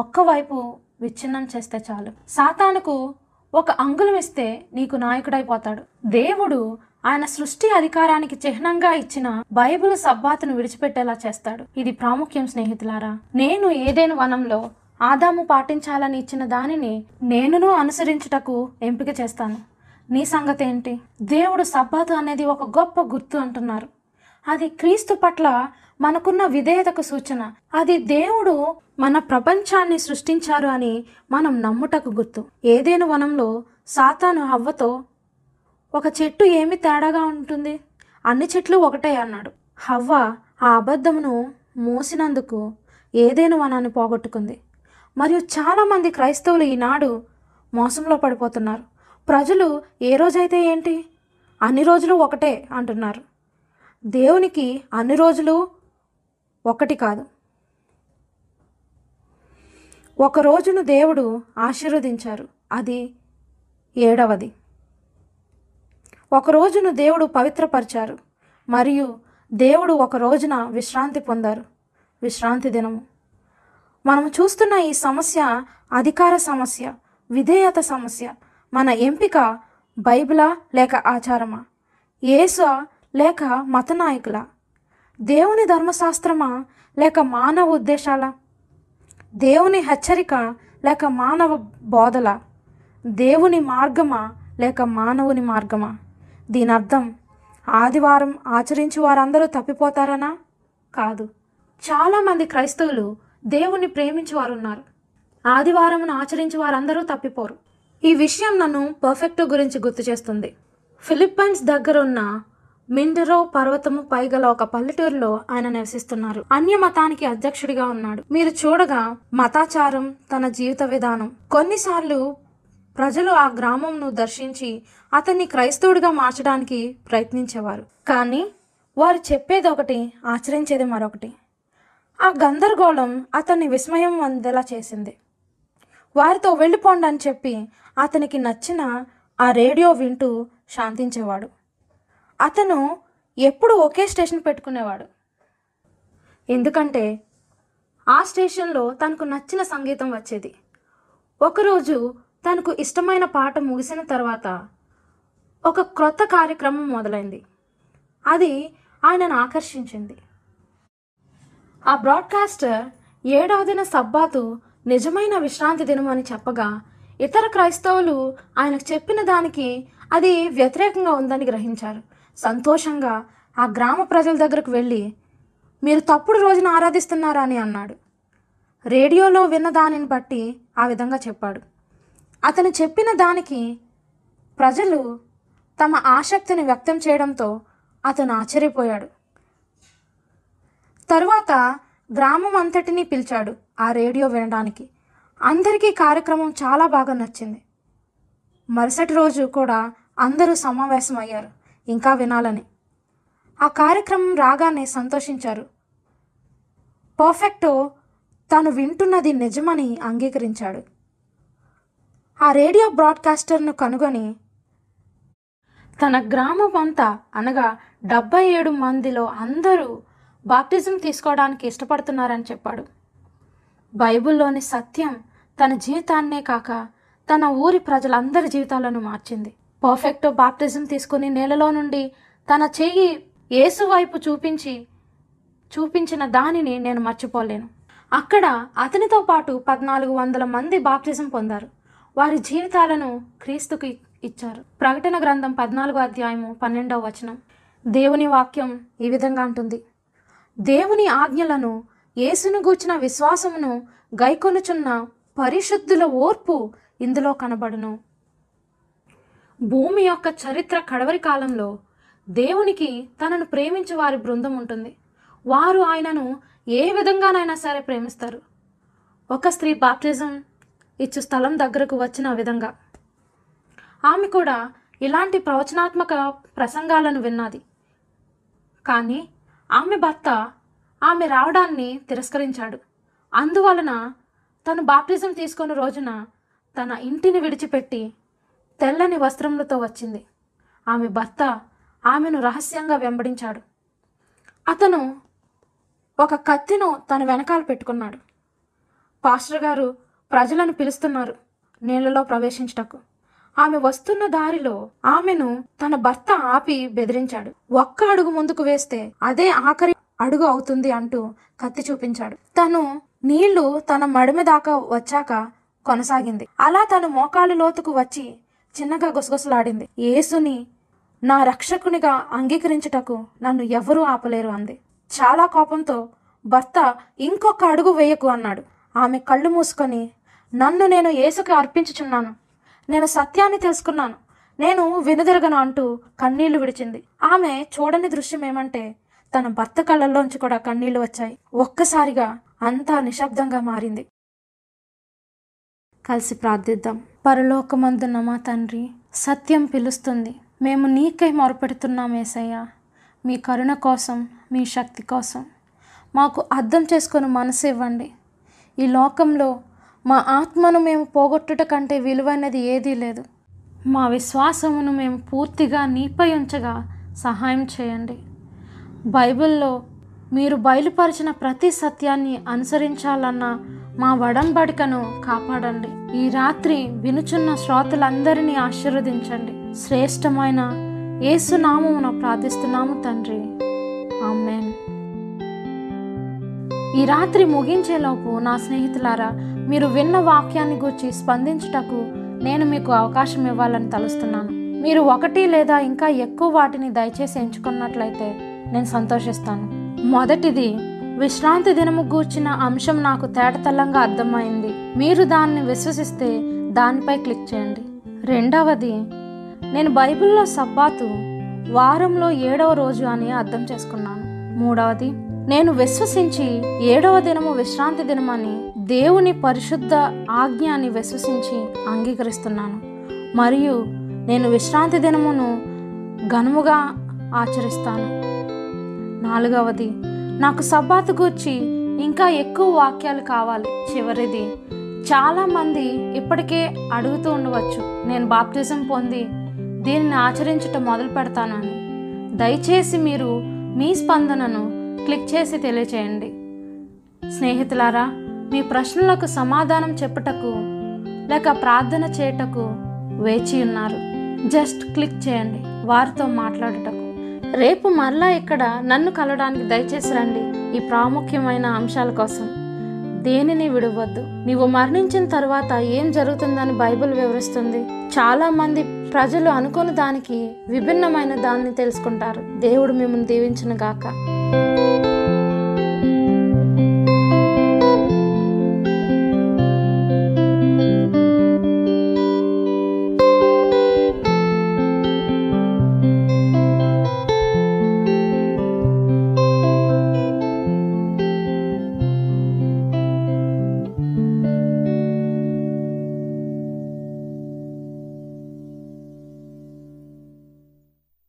ఒక్కవైపు విచ్ఛిన్నం చేస్తే చాలు. సాతానుకు 1 అంగుళం ఇస్తే నీకు నాయకుడైపోతాడు. దేవుడు ఆయన సృష్టి అధికారానికి చిహ్నంగా ఇచ్చిన బైబిల్ సబ్బాతును విడిచిపెట్టేలా చేస్తాడు. ఇది ప్రాముఖ్యం స్నేహితులారా. నేను ఏదైనా వనంలో ఆదాము పాటించాలని ఇచ్చిన దానిని నేనును అనుసరించుటకు ఎంపిక చేస్తాను. నీ సంగతి ఏంటి? దేవుడు సబ్బాతు అనేది ఒక గొప్ప గుర్తు అంటున్నారు. అది క్రీస్తు పట్ల మనకున్న విధేయతకు సూచన. అది దేవుడు మన ప్రపంచాన్ని సృష్టించారు అని మనం నమ్ముటకు గుర్తు. ఏదేను వనంలో సాతాను హవ్వతో, ఒక చెట్టు ఏమి తేడాగా ఉంటుంది, అన్ని చెట్లు ఒకటే అన్నాడు. హవ్వ ఆ అబద్ధమును మోసినందుకు ఏదేను వనాన్ని పోగొట్టుకుంది. మరియు చాలామంది క్రైస్తవులు ఈనాడు మోసంలో పడిపోతున్నారు. ప్రజలు ఏ రోజైతే ఏంటి, అన్ని రోజులు ఒకటే అంటున్నారు. దేవునికి అన్ని రోజులు ఒకటి కాదు. ఒక రోజును దేవుడు ఆశీర్వదించారు, అది ఏడవది. ఒక రోజును దేవుడు పవిత్రపరిచారు, మరియు దేవుడు ఒక రోజున విశ్రాంతి పొందారు, విశ్రాంతి దినము. మనం చూస్తున్న ఈ సమస్య అధికార సమస్య, విధేయత సమస్య. మన ఎంపిక బైబిలా లేక ఆచారమా, యేసా లేక మత నాయకుల, దేవుని ధర్మశాస్త్రమా లేక మానవ ఉద్దేశాల, దేవుని హెచ్చరిక లేక మానవ బోధల, దేవుని మార్గమా లేక మానవుని మార్గమా? దీని అర్థం ఆదివారం ఆచరించి వారందరూ తప్పిపోతారనా? కాదు. చాలామంది క్రైస్తవులు దేవుని ప్రేమించేవారు ఉన్నారు. ఆదివారంను ఆచరించి వారందరూ తప్పిపోరు. ఈ విషయం నన్ను పర్ఫెక్టో గురించి గుర్తు చేస్తుంది. ఫిలిప్పైన్స్ దగ్గరున్న మిండరో పర్వతము పైగల ఒక పల్లెటూరులో ఆయన నివసిస్తున్నారు. అన్య మతానికి అధ్యక్షుడిగా ఉన్నాడు. మీరు చూడగా మతాచారం తన జీవిత విధానం. కొన్నిసార్లు ప్రజలు ఆ గ్రామంను దర్శించి అతన్ని క్రైస్తవుడిగా మార్చడానికి ప్రయత్నించేవారు. కానీ వారు చెప్పేది ఒకటి, ఆచరించేది మరొకటి. ఆ గందరగోళం అతన్ని విస్మయం వందేలా చేసింది. వారితో వెళ్ళిపోండి అని చెప్పి అతనికి నచ్చిన ఆ రేడియో వింటూ శాంతించేవాడు. అతను ఎప్పుడు ఒకే స్టేషన్ పెట్టుకునేవాడు, ఎందుకంటే ఆ స్టేషన్లో తనకు నచ్చిన సంగీతం వచ్చేది. ఒకరోజు తనకు ఇష్టమైన పాట ముగిసిన తర్వాత ఒక క్రొత్త కార్యక్రమం మొదలైంది. అది ఆయనను ఆకర్షించింది. ఆ బ్రాడ్కాస్టర్ 7వ దిన సబ్బాతు నిజమైన విశ్రాంతి దినం అని చెప్పగా, ఇతర క్రైస్తవులు ఆయనకు చెప్పిన దానికి అది వ్యతిరేకంగా ఉందని గ్రహించారు. సంతోషంగా ఆ గ్రామ ప్రజల దగ్గరకు వెళ్ళి, మీరు తప్పుడు రోజున ఆరాధిస్తున్నారా అని అన్నాడు. రేడియోలో విన్న దానిని బట్టి ఆ విధంగా చెప్పాడు. అతను చెప్పిన దానికి ప్రజలు తమ ఆసక్తిని వ్యక్తం చేయడంతో అతను ఆశ్చర్యపోయాడు. తరువాత గ్రామం అంతటినీ పిలిచాడు ఆ రేడియో వినడానికి. అందరికీ కార్యక్రమం చాలా బాగా నచ్చింది. మరుసటి రోజు కూడా అందరూ సమావేశమయ్యారు ఇంకా వినాలని. ఆ కార్యక్రమం రాగానే సంతోషించారు. పర్ఫెక్టో తాను వింటున్నది నిజమని అంగీకరించాడు. ఆ రేడియో బ్రాడ్కాస్టర్ను కనుగొని తన గ్రామం అంతా, అనగా 77 మందిలో అందరూ బాప్టిజం తీసుకోవడానికి ఇష్టపడుతున్నారని చెప్పాడు. బైబిల్లోని సత్యం తన జీవితాన్నే కాక తన ఊరి ప్రజలందరి జీవితాలను మార్చింది. పర్ఫెక్టో బాప్టిజం తీసుకుని నేలలో నుండి తన చెయ్యి యేసు వైపు చూపించిన దానిని నేను మర్చిపోలేను. అక్కడ అతనితో పాటు 1400 మంది బాప్టిజం పొందారు, వారి జీవితాలను క్రీస్తుకు ఇచ్చారు. ప్రకటన గ్రంథం 14వ అధ్యాయము 12వ వచనం. దేవుని వాక్యం ఈ విధంగా అంటుంది, దేవుని ఆజ్ఞలను యేసును గూర్చిన విశ్వాసమును గైకొనుచున్న పరిశుద్ధుల ఓర్పు ఇందులో కనబడును. భూమి యొక్క చరిత్ర కడవరి కాలంలో దేవునికి తనను ప్రేమించే వారి బృందం ఉంటుంది. వారు ఆయనను ఏ విధంగానైనా సరే ప్రేమిస్తారు. ఒక స్త్రీ బాప్టిజం ఇచ్చు స్థలం దగ్గరకు వచ్చిన విధంగా ఆమె కూడా ఇలాంటి ప్రవచనాత్మక ప్రసంగాలను విన్నది. కానీ ఆమె భర్త ఆమె రావడాన్ని తిరస్కరించాడు. అందువలన తను బాప్టిజం తీసుకున్న రోజున తన ఇంటిని విడిచిపెట్టి తెల్లని వస్త్రములతో వచ్చింది. ఆమె భర్త ఆమెను రహస్యంగా వెంబడించాడు. అతను ఒక కత్తిను తన వెనకాల పెట్టుకున్నాడు. పాస్టర్ గారు ప్రజలను పిలుస్తున్నారు నీళ్లలో ప్రవేశించుటకు. ఆమె వస్తున్న దారిలో ఆమెను తన భర్త ఆపి బెదిరించాడు. ఒక్క అడుగు ముందుకు వేస్తే అదే ఆఖరి అడుగు అవుతుంది అంటూ కత్తి చూపించాడు. తను నీళ్లు తన మడిమ దాకా వచ్చాక కొనసాగింది. అలా తను మోకాలు లోతుకు వచ్చి చిన్నగా గుసగుసలాడింది. యేసుని నా రక్షకునిగా అంగీకరించుటకు నన్ను ఎవరూ ఆపలేరు అంది. చాలా కోపంతో భర్త ఇంకొక అడుగు వేయకు అన్నాడు. ఆమె కళ్ళు మూసుకొని, నన్ను నేను యేసుకు అర్పించుచున్నాను, నేను సత్యాన్ని తెలుసుకున్నాను, నేను వెనుదిరగను అంటూ కన్నీళ్లు విడిచింది. ఆమె చూడని దృశ్యం ఏమంటే తన భర్త కళ్ళల్లోంచి కూడా కన్నీళ్లు వచ్చాయి. ఒక్కసారిగా అంతా నిశ్శబ్దంగా మారింది. కలిసి ప్రార్థిద్దాం. పరలోకమందున్న మా తండ్రి, సత్యం పిలుస్తుంది, మేము నీకై మొరపెడుతున్నాం యేసయ్యా. మీ కరుణ కోసం, మీ శక్తి కోసం మాకు అర్థం చేసుకొని మనసు ఇవ్వండి. ఈ లోకంలో మా ఆత్మను మేము పోగొట్టుట కంటే విలువైనది ఏదీ లేదు. మా విశ్వాసమును మేము పూర్తిగా నీపై ఉంచగా సహాయం చేయండి. బైబిల్లో మీరు బయలుపరిచిన ప్రతి సత్యాన్ని అనుసరించాలన్న మా వడంబడికను కాపాడండి. ఈ రాత్రి వినుచున్న శ్రోతలందరినీ ఆశీర్వదించండి. శ్రేష్టమైన యేసునామమున ప్రార్థిస్తున్నాము తండ్రి, ఆమేన్. ఈ రాత్రి ముగించేలోపు నా స్నేహితులారా, మీరు విన్న వాక్యాన్ని గురించి స్పందించుటకు నేను మీకు అవకాశం ఇవ్వాలని తలుస్తున్నాను. మీరు ఒకటి లేదా ఇంకా ఎక్కువ వాటిని దయచేసి ఎంచుకున్నట్లయితే నేను సంతోషిస్తాను. మొదటిది, విశ్రాంతి దినము గూర్చిన అంశం నాకు తేటతెల్లంగా అర్థమైంది, మీరు దాన్ని విశ్వసిస్తే దానిపై క్లిక్ చేయండి. రెండవది, నేను బైబిల్లో సబ్బాతు వారంలో 7వ రోజు అని అర్థం చేసుకున్నాను. మూడవది, నేను విశ్వసించి 7వ దినము విశ్రాంతి దినమని దేవుని పరిశుద్ధ ఆజ్ఞాన్ని విశ్వసించి అంగీకరిస్తున్నాను, మరియు నేను విశ్రాంతి దినమును ఘనముగా ఆచరిస్తాను. నాలుగవది, నాకు సబ్బాతు గూర్చి ఇంకా ఎక్కువ వాక్యాలు కావాలి. చివరిది, చాలామంది ఇప్పటికే అడుగుతూ ఉండవచ్చు, నేను బాప్తిజం పొంది దీనిని ఆచరించటం మొదలు పెడతానని. దయచేసి మీరు మీ స్పందనను క్లిక్ చేసి తెలియచేయండి. స్నేహితులారా, మీ ప్రశ్నలకు సమాధానం చెప్పుటకు లేక ప్రార్థన చేయటకు వేచి ఉన్నారు. జస్ట్ క్లిక్ చేయండి వారితో మాట్లాడుటకు. రేపు మరలా ఇక్కడ నన్ను కలవడానికి దయచేసి రండి. ఈ ప్రాముఖ్యమైన అంశాల కోసం దేనిని విడవద్దు. నీవు మరణించిన తర్వాత ఏం జరుగుతుందని బైబిల్ వివరిస్తుంది. చాలా మంది ప్రజలు అనుకున్న దానికి విభిన్నమైన దాన్ని తెలుసుకుంటారు. దేవుడు మిమ్మల్ని దీవించును గాక.